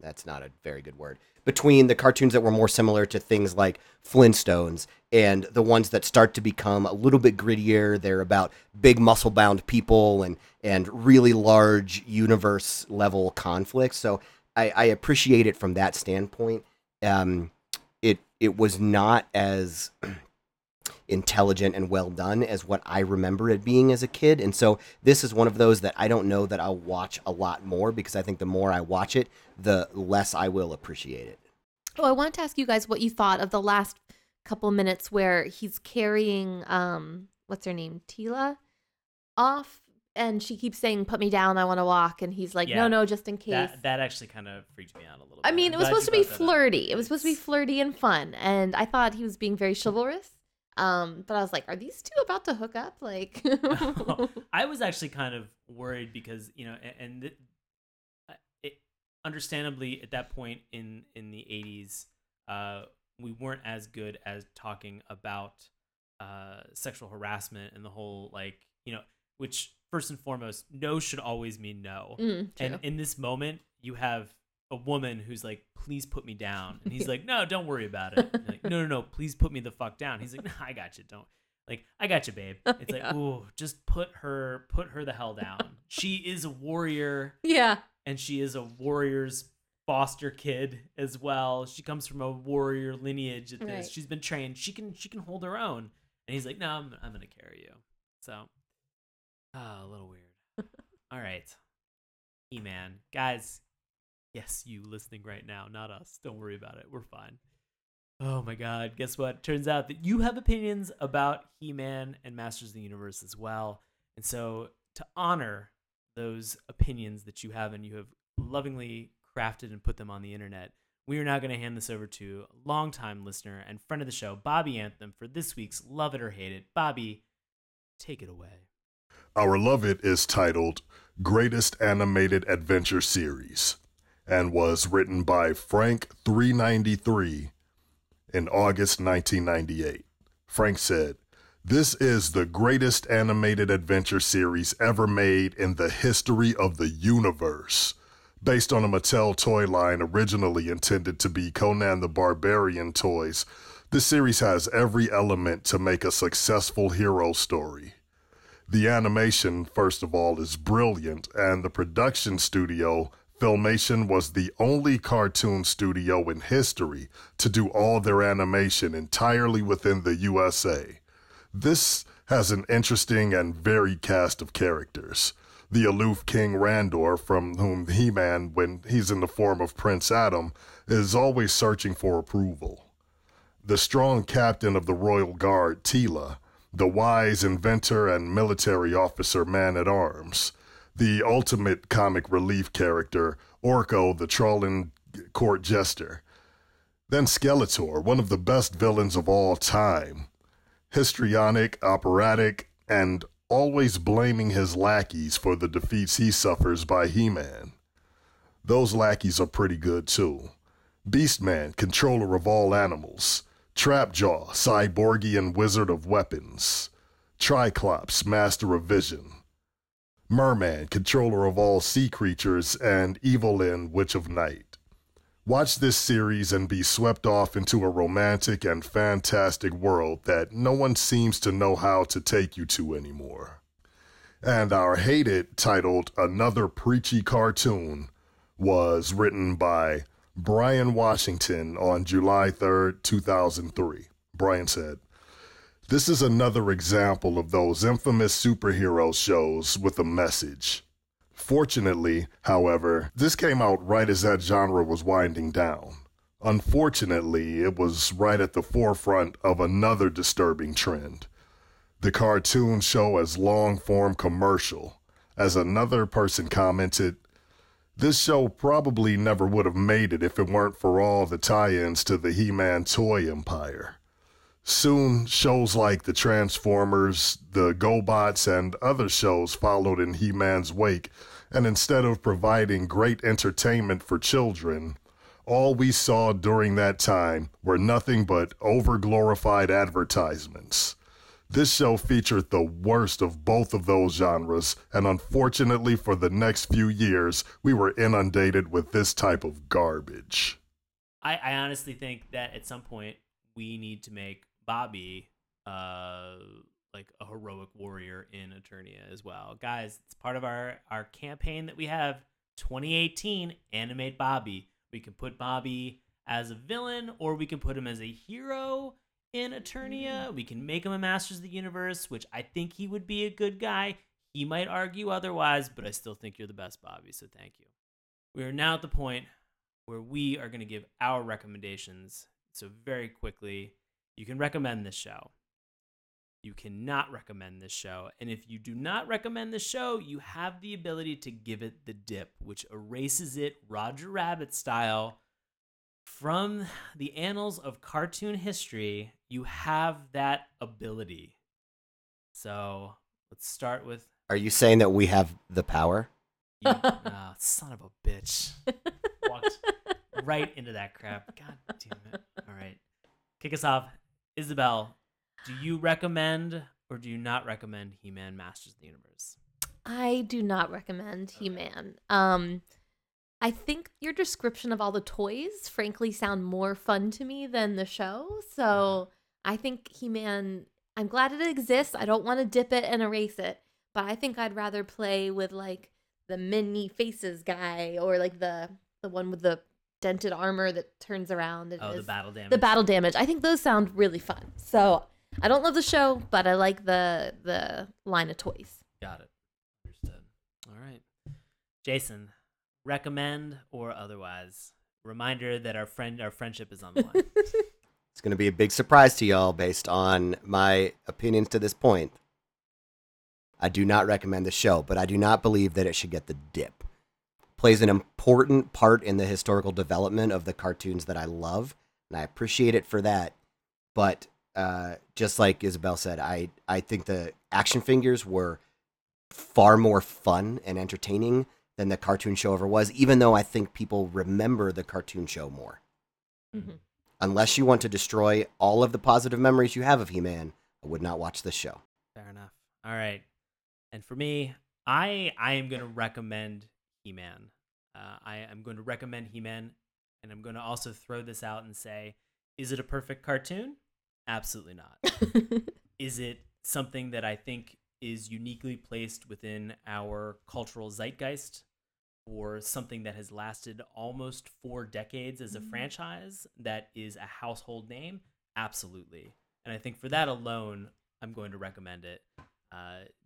that's not a very good word, between the cartoons that were more similar to things like Flintstones and the ones that start to become a little bit grittier. They're about big muscle bound people and really large universe level conflicts. So I appreciate it from that standpoint. It was not as intelligent and well done as what I remember it being as a kid. And so this is one of those that I don't know that I'll watch a lot more, because I think the more I watch it, the less I will appreciate it. Oh, I wanted to ask you guys what you thought of the last couple minutes where he's carrying, what's her name? Teela off. And she keeps saying, "Put me down, I want to walk." And he's like, yeah, no, just in case. That actually kind of freaked me out a little bit. I mean, it was supposed to be flirty. It was supposed to be flirty and fun. And I thought he was being very chivalrous. But I was like, are these two about to hook up? Like, I was actually kind of worried because, you know, and understandably at that point in the 80s, we weren't as good as talking about sexual harassment and the whole, like, you know, which first and foremost, no should always mean no. And in this moment, you have a woman who's like, "Please put me down," and he's like, "No, don't worry about it." And like, no, please put me the fuck down. He's like, "No, I got you. Don't, like, I got you, babe." It's like, ooh, just put her the hell down. She is a warrior, yeah, and she is a warrior's foster kid as well. She comes from a warrior lineage. At this, right. She's been trained. She can hold her own. And he's like, "No, I'm gonna carry you." So, a little weird. All right, E-Man, guys. Yes, you listening right now, not us. Don't worry about it. We're fine. Oh, my God. Guess what? Turns out that you have opinions about He-Man and Masters of the Universe as well. And so to honor those opinions that you have and you have lovingly crafted and put them on the internet, we are now going to hand this over to longtime listener and friend of the show, Bobby Anthem, for this week's Love It or Hate It. Bobby, take it away. Our Love It is titled Greatest Animated Adventure Series, and was written by Frank 393 in August 1998. Frank said, "This is the greatest animated adventure series ever made in the history of the universe. Based on a Mattel toy line originally intended to be Conan the Barbarian toys, this series has every element to make a successful hero story. The animation, first of all, is brilliant, and the production studio Filmation was the only cartoon studio in history to do all their animation entirely within the USA. This has an interesting and varied cast of characters. The aloof King Randor, from whom He-Man, when he's in the form of Prince Adam, is always searching for approval. The strong captain of the Royal Guard, Teela. The wise inventor and military officer, Man-at-Arms. The ultimate comic relief character, Orko, the trolling court jester. Then Skeletor, one of the best villains of all time. Histrionic, operatic, and always blaming his lackeys for the defeats he suffers by He-Man. Those lackeys are pretty good, too. Beast Man, controller of all animals. Trap Jaw, cyborgian wizard of weapons. Triclops, master of vision. Merman, controller of all sea creatures, and Evil Lyn, witch of night. Watch this series and be swept off into a romantic and fantastic world that no one seems to know how to take you to anymore. And our hated, titled Another Preachy Cartoon, was written by Brian Washington on July 3rd, 2003. Brian said, "This is another example of those infamous superhero shows with a message. Fortunately, however, this came out right as that genre was winding down. Unfortunately, it was right at the forefront of another disturbing trend. The cartoon show as long-form commercial." As another person commented, "This show probably never would have made it if it weren't for all the tie-ins to the He-Man toy empire. Soon, shows like the Transformers, the GoBots, and other shows followed in He-Man's wake, and instead of providing great entertainment for children, all we saw during that time were nothing but over-glorified advertisements. This show featured the worst of both of those genres, and unfortunately for the next few years, we were inundated with this type of garbage." I honestly think that at some point, we need to make Bobby like a heroic warrior in Eternia as well. Guys, it's part of our campaign that we have, 2018, Animate Bobby. We can put Bobby as a villain, or we can put him as a hero in Eternia. We can make him a Masters of the Universe, which I think he would be a good guy. He might argue otherwise, but I still think you're the best, Bobby, so thank you. We are now at the point where we are going to give our recommendations. So very quickly, you can recommend this show. You cannot recommend this show. And if you do not recommend the show, you have the ability to give it the dip, which erases it Roger Rabbit style from the annals of cartoon history. You have that ability. So let's start with... Are you saying that we have the power? You, oh, son of a bitch. Walked right into that crap. God damn it. All right. Kick us off. Isabel, do you recommend or do you not recommend He-Man Masters of the Universe? I do not recommend He-Man. I think your description of all the toys, frankly, sound more fun to me than the show. So I think He-Man, I'm glad it exists. I don't want to dip it and erase it. But I think I'd rather play with, like, the mini faces guy or, like, the one with the dented armor that turns around. Oh, the battle damage. The battle damage. I think those sound really fun. So I don't love the show, but I like the line of toys. Got it. Understood. All right. Jason, recommend or otherwise? Reminder that our friendship is on the line. It's going to be a big surprise to y'all based on my opinions to this point. I do not recommend the show, but I do not believe that it should get the dip. Plays an important part in the historical development of the cartoons that I love, and I appreciate it for that. But just like Isabel said, I think the action figures were far more fun and entertaining than the cartoon show ever was, even though I think people remember the cartoon show more. Mm-hmm. Unless you want to destroy all of the positive memories you have of He-Man, I would not watch this show. Fair enough. All right. And for me, I am going to recommend He-Man. I am going to recommend He-Man, and I'm going to also throw this out and say, is it a perfect cartoon? Absolutely not. Is it something that I think is uniquely placed within our cultural zeitgeist, or something that has lasted almost 4 decades as a franchise that is a household name? Absolutely. And I think for that alone, I'm going to recommend it.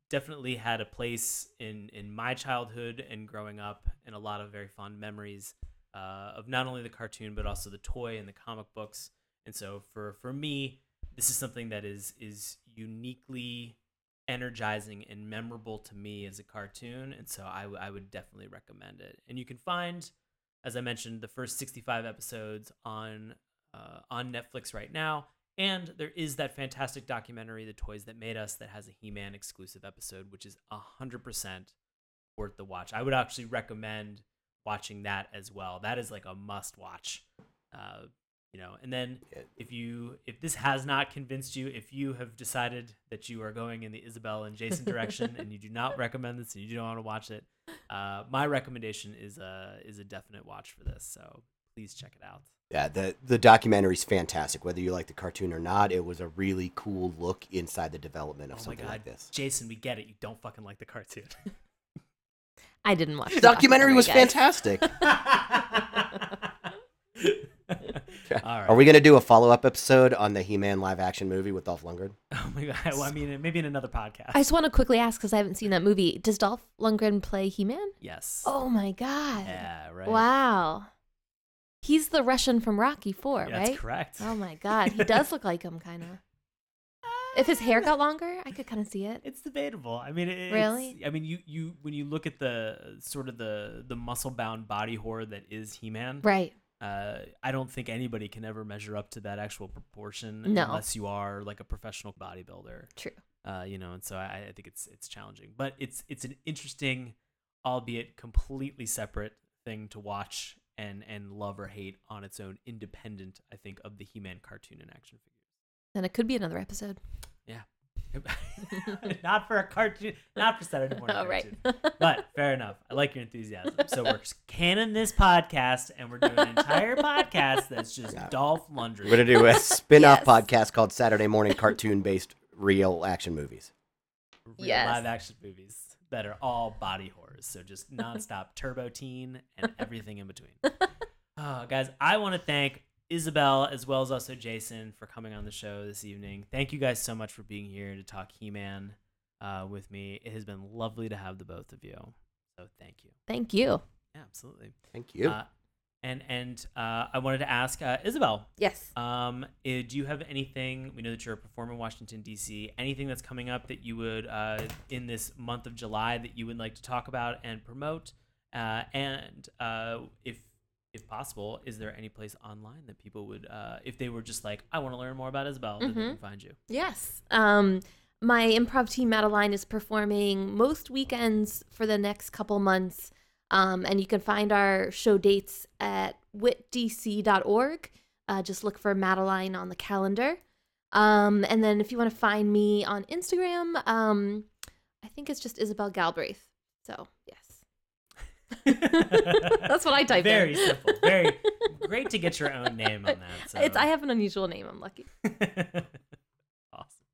Definitely had a place in my childhood and growing up, and a lot of very fond memories of not only the cartoon, but also the toy and the comic books. And so for me, this is something that is uniquely energizing and memorable to me as a cartoon. And so I would definitely recommend it. And you can find, as I mentioned, the first 65 episodes on Netflix right now. And there is that fantastic documentary, The Toys That Made Us, that has a He-Man exclusive episode, which is 100% worth the watch. I would actually recommend watching that as well. That is like a must-watch, And then if this has not convinced you, if you have decided that you are going in the Isabel and Jason direction and you do not recommend this and you don't want to watch it, my recommendation is a definite watch for this. So please check it out. Yeah, the documentary's fantastic. Whether you like the cartoon or not, it was a really cool look inside the development of something like this. Jason, we get it. You don't fucking like the cartoon. I didn't watch the documentary. The documentary was fantastic. Okay. All right. Are we going to do a follow-up episode on the He-Man live-action movie with Dolph Lundgren? Oh, my God. Well, I mean, maybe in another podcast. I just want to quickly ask, because I haven't seen that movie, does Dolph Lundgren play He-Man? Yes. Oh, my God. Yeah, right. Wow. He's the Russian from Rocky IV, right? That's correct. Oh, my God. He does look like him, kind of. If his hair got longer, I could kind of see it. It's debatable. I mean, really? I mean, you when you look at the sort of the muscle-bound body horror that is He-Man. Right. I don't think anybody can ever measure up to that actual proportion unless you are like a professional bodybuilder. True. You know, and so I think it's challenging, but it's an interesting, albeit completely separate thing to watch and love or hate on its own, independent, I think, of the He-Man cartoon and action figures. And it could be another episode. Yeah. Not for a cartoon, not for Saturday morning. All right. But fair enough. I like your enthusiasm. So we're canon this podcast, and we're doing an entire podcast that's just Dolph Lundgren. We're going to do a spin-off podcast called Saturday Morning Cartoon-Based Real Action Movies. Real live action movies that are all body horrors. So just nonstop Turbo Teen and everything in between. Guys, I want to thank Isabel, as well as also Jason, for coming on the show this evening. Thank you guys so much for being here to talk He-Man with me. It has been lovely to have the both of you. So thank you. Thank you. Yeah, absolutely. Thank you. And I wanted to ask Isabel. Yes. Do you have anything? We know that you're a performer in Washington, D.C. Anything that's coming up that you would in this month of July that you would like to talk about and promote? If possible, is there any place online that people would, if they were just like, I want to learn more about Isabel, mm-hmm. that they can find you? Yes. My improv team, Madeline, is performing most weekends for the next couple months. And you can find our show dates at witdc.org. Just look for Madeline on the calendar. And then if you want to find me on Instagram, I think it's just Isabel Galbraith. So, yes. That's what I typed in. Very simple. Very great to get your own name on that. So. I have an unusual name. I'm lucky. Awesome.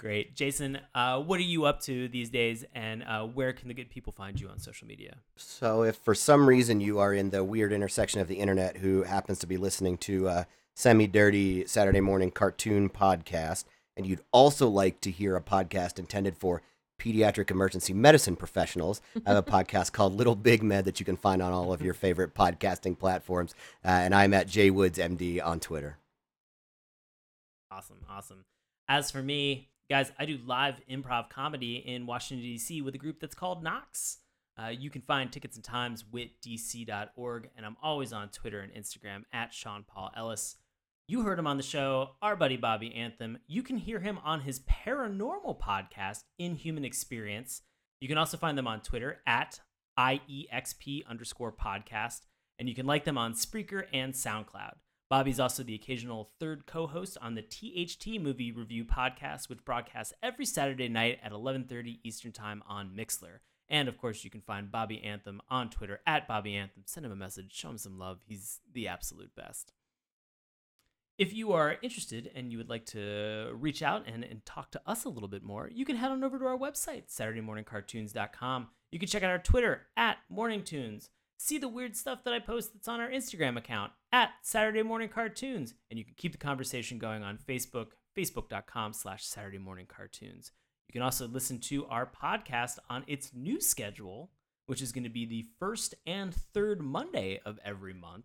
Great. Jason, what are you up to these days, and where can the good people find you on social media? So if for some reason you are in the weird intersection of the internet who happens to be listening to Semi-Dirty Saturday Morning Cartoon Podcast, and you'd also like to hear a podcast intended for pediatric emergency medicine professionals. I have a podcast called Little Big Med that you can find on all of your favorite podcasting platforms. And I'm at JWoodsMD on Twitter. Awesome. Awesome. As for me, guys, I do live improv comedy in Washington, D.C. with a group that's called Knox. You can find tickets and times witdc.org. And I'm always on Twitter and Instagram at Sean Paul Ellis. You heard him on the show, our buddy Bobby Anthem. You can hear him on his paranormal podcast, Inhuman Experience. You can also find them on Twitter at IEXP_podcast. And you can like them on Spreaker and SoundCloud. Bobby's also the occasional third co-host on the THT Movie Review podcast, which broadcasts every Saturday night at 11:30 Eastern Time on Mixlr. And, of course, you can find Bobby Anthem on Twitter at Bobby Anthem. Send him a message. Show him some love. He's the absolute best. If you are interested and you would like to reach out and talk to us a little bit more, you can head on over to our website, SaturdayMorningCartoons.com. You can check out our Twitter, at MorningTunes. See the weird stuff that I post that's on our Instagram account, at Saturday Morning Cartoons. And you can keep the conversation going on Facebook, facebook.com/SaturdayMorningCartoons. You can also listen to our podcast on its new schedule, which is going to be the first and third Monday of every month.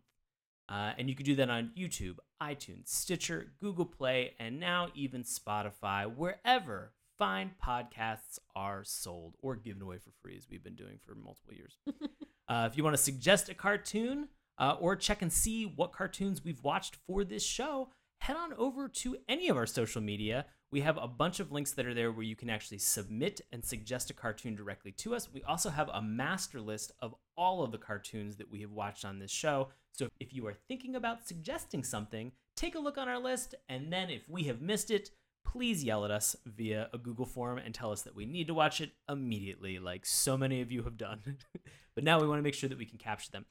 And you can do that on YouTube, iTunes, Stitcher, Google Play, and now even Spotify, wherever fine podcasts are sold or given away for free, as we've been doing for multiple years. If you want to suggest a cartoon or check and see what cartoons we've watched for this show, head on over to any of our social media. We have a bunch of links that are there where you can actually submit and suggest a cartoon directly to us. We also have a master list of all of the cartoons that we have watched on this show. So if you are thinking about suggesting something, take a look on our list, and then if we have missed it, please yell at us via a Google form and tell us that we need to watch it immediately, like so many of you have done. But now we want to make sure that we can capture them.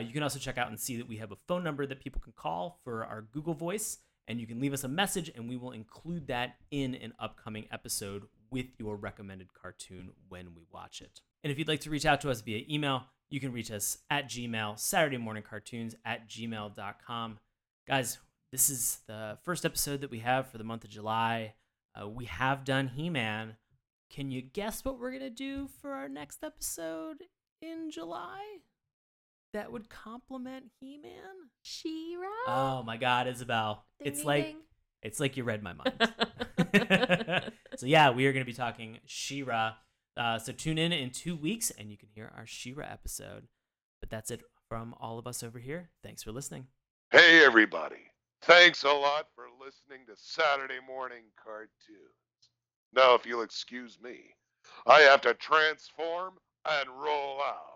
You can also check out and see that we have a phone number that people can call for our Google Voice, and you can leave us a message, and we will include that in an upcoming episode with your recommended cartoon when we watch it. And if you'd like to reach out to us via email, you can reach us at Gmail, SaturdayMorningCartoons@gmail.com. Guys, this is the first episode that we have for the month of July. We have done He-Man. Can you guess what we're going to do for our next episode in July that would complement He-Man? She-Ra? Oh my God, Isabel. It's like you read my mind. So yeah, we are going to be talking She-Ra. So tune in 2 weeks and you can hear our She-Ra episode. But that's it from all of us over here. Thanks for listening. Hey, everybody. Thanks a lot for listening to Saturday Morning Cartoons. Now, if you'll excuse me, I have to transform and roll out.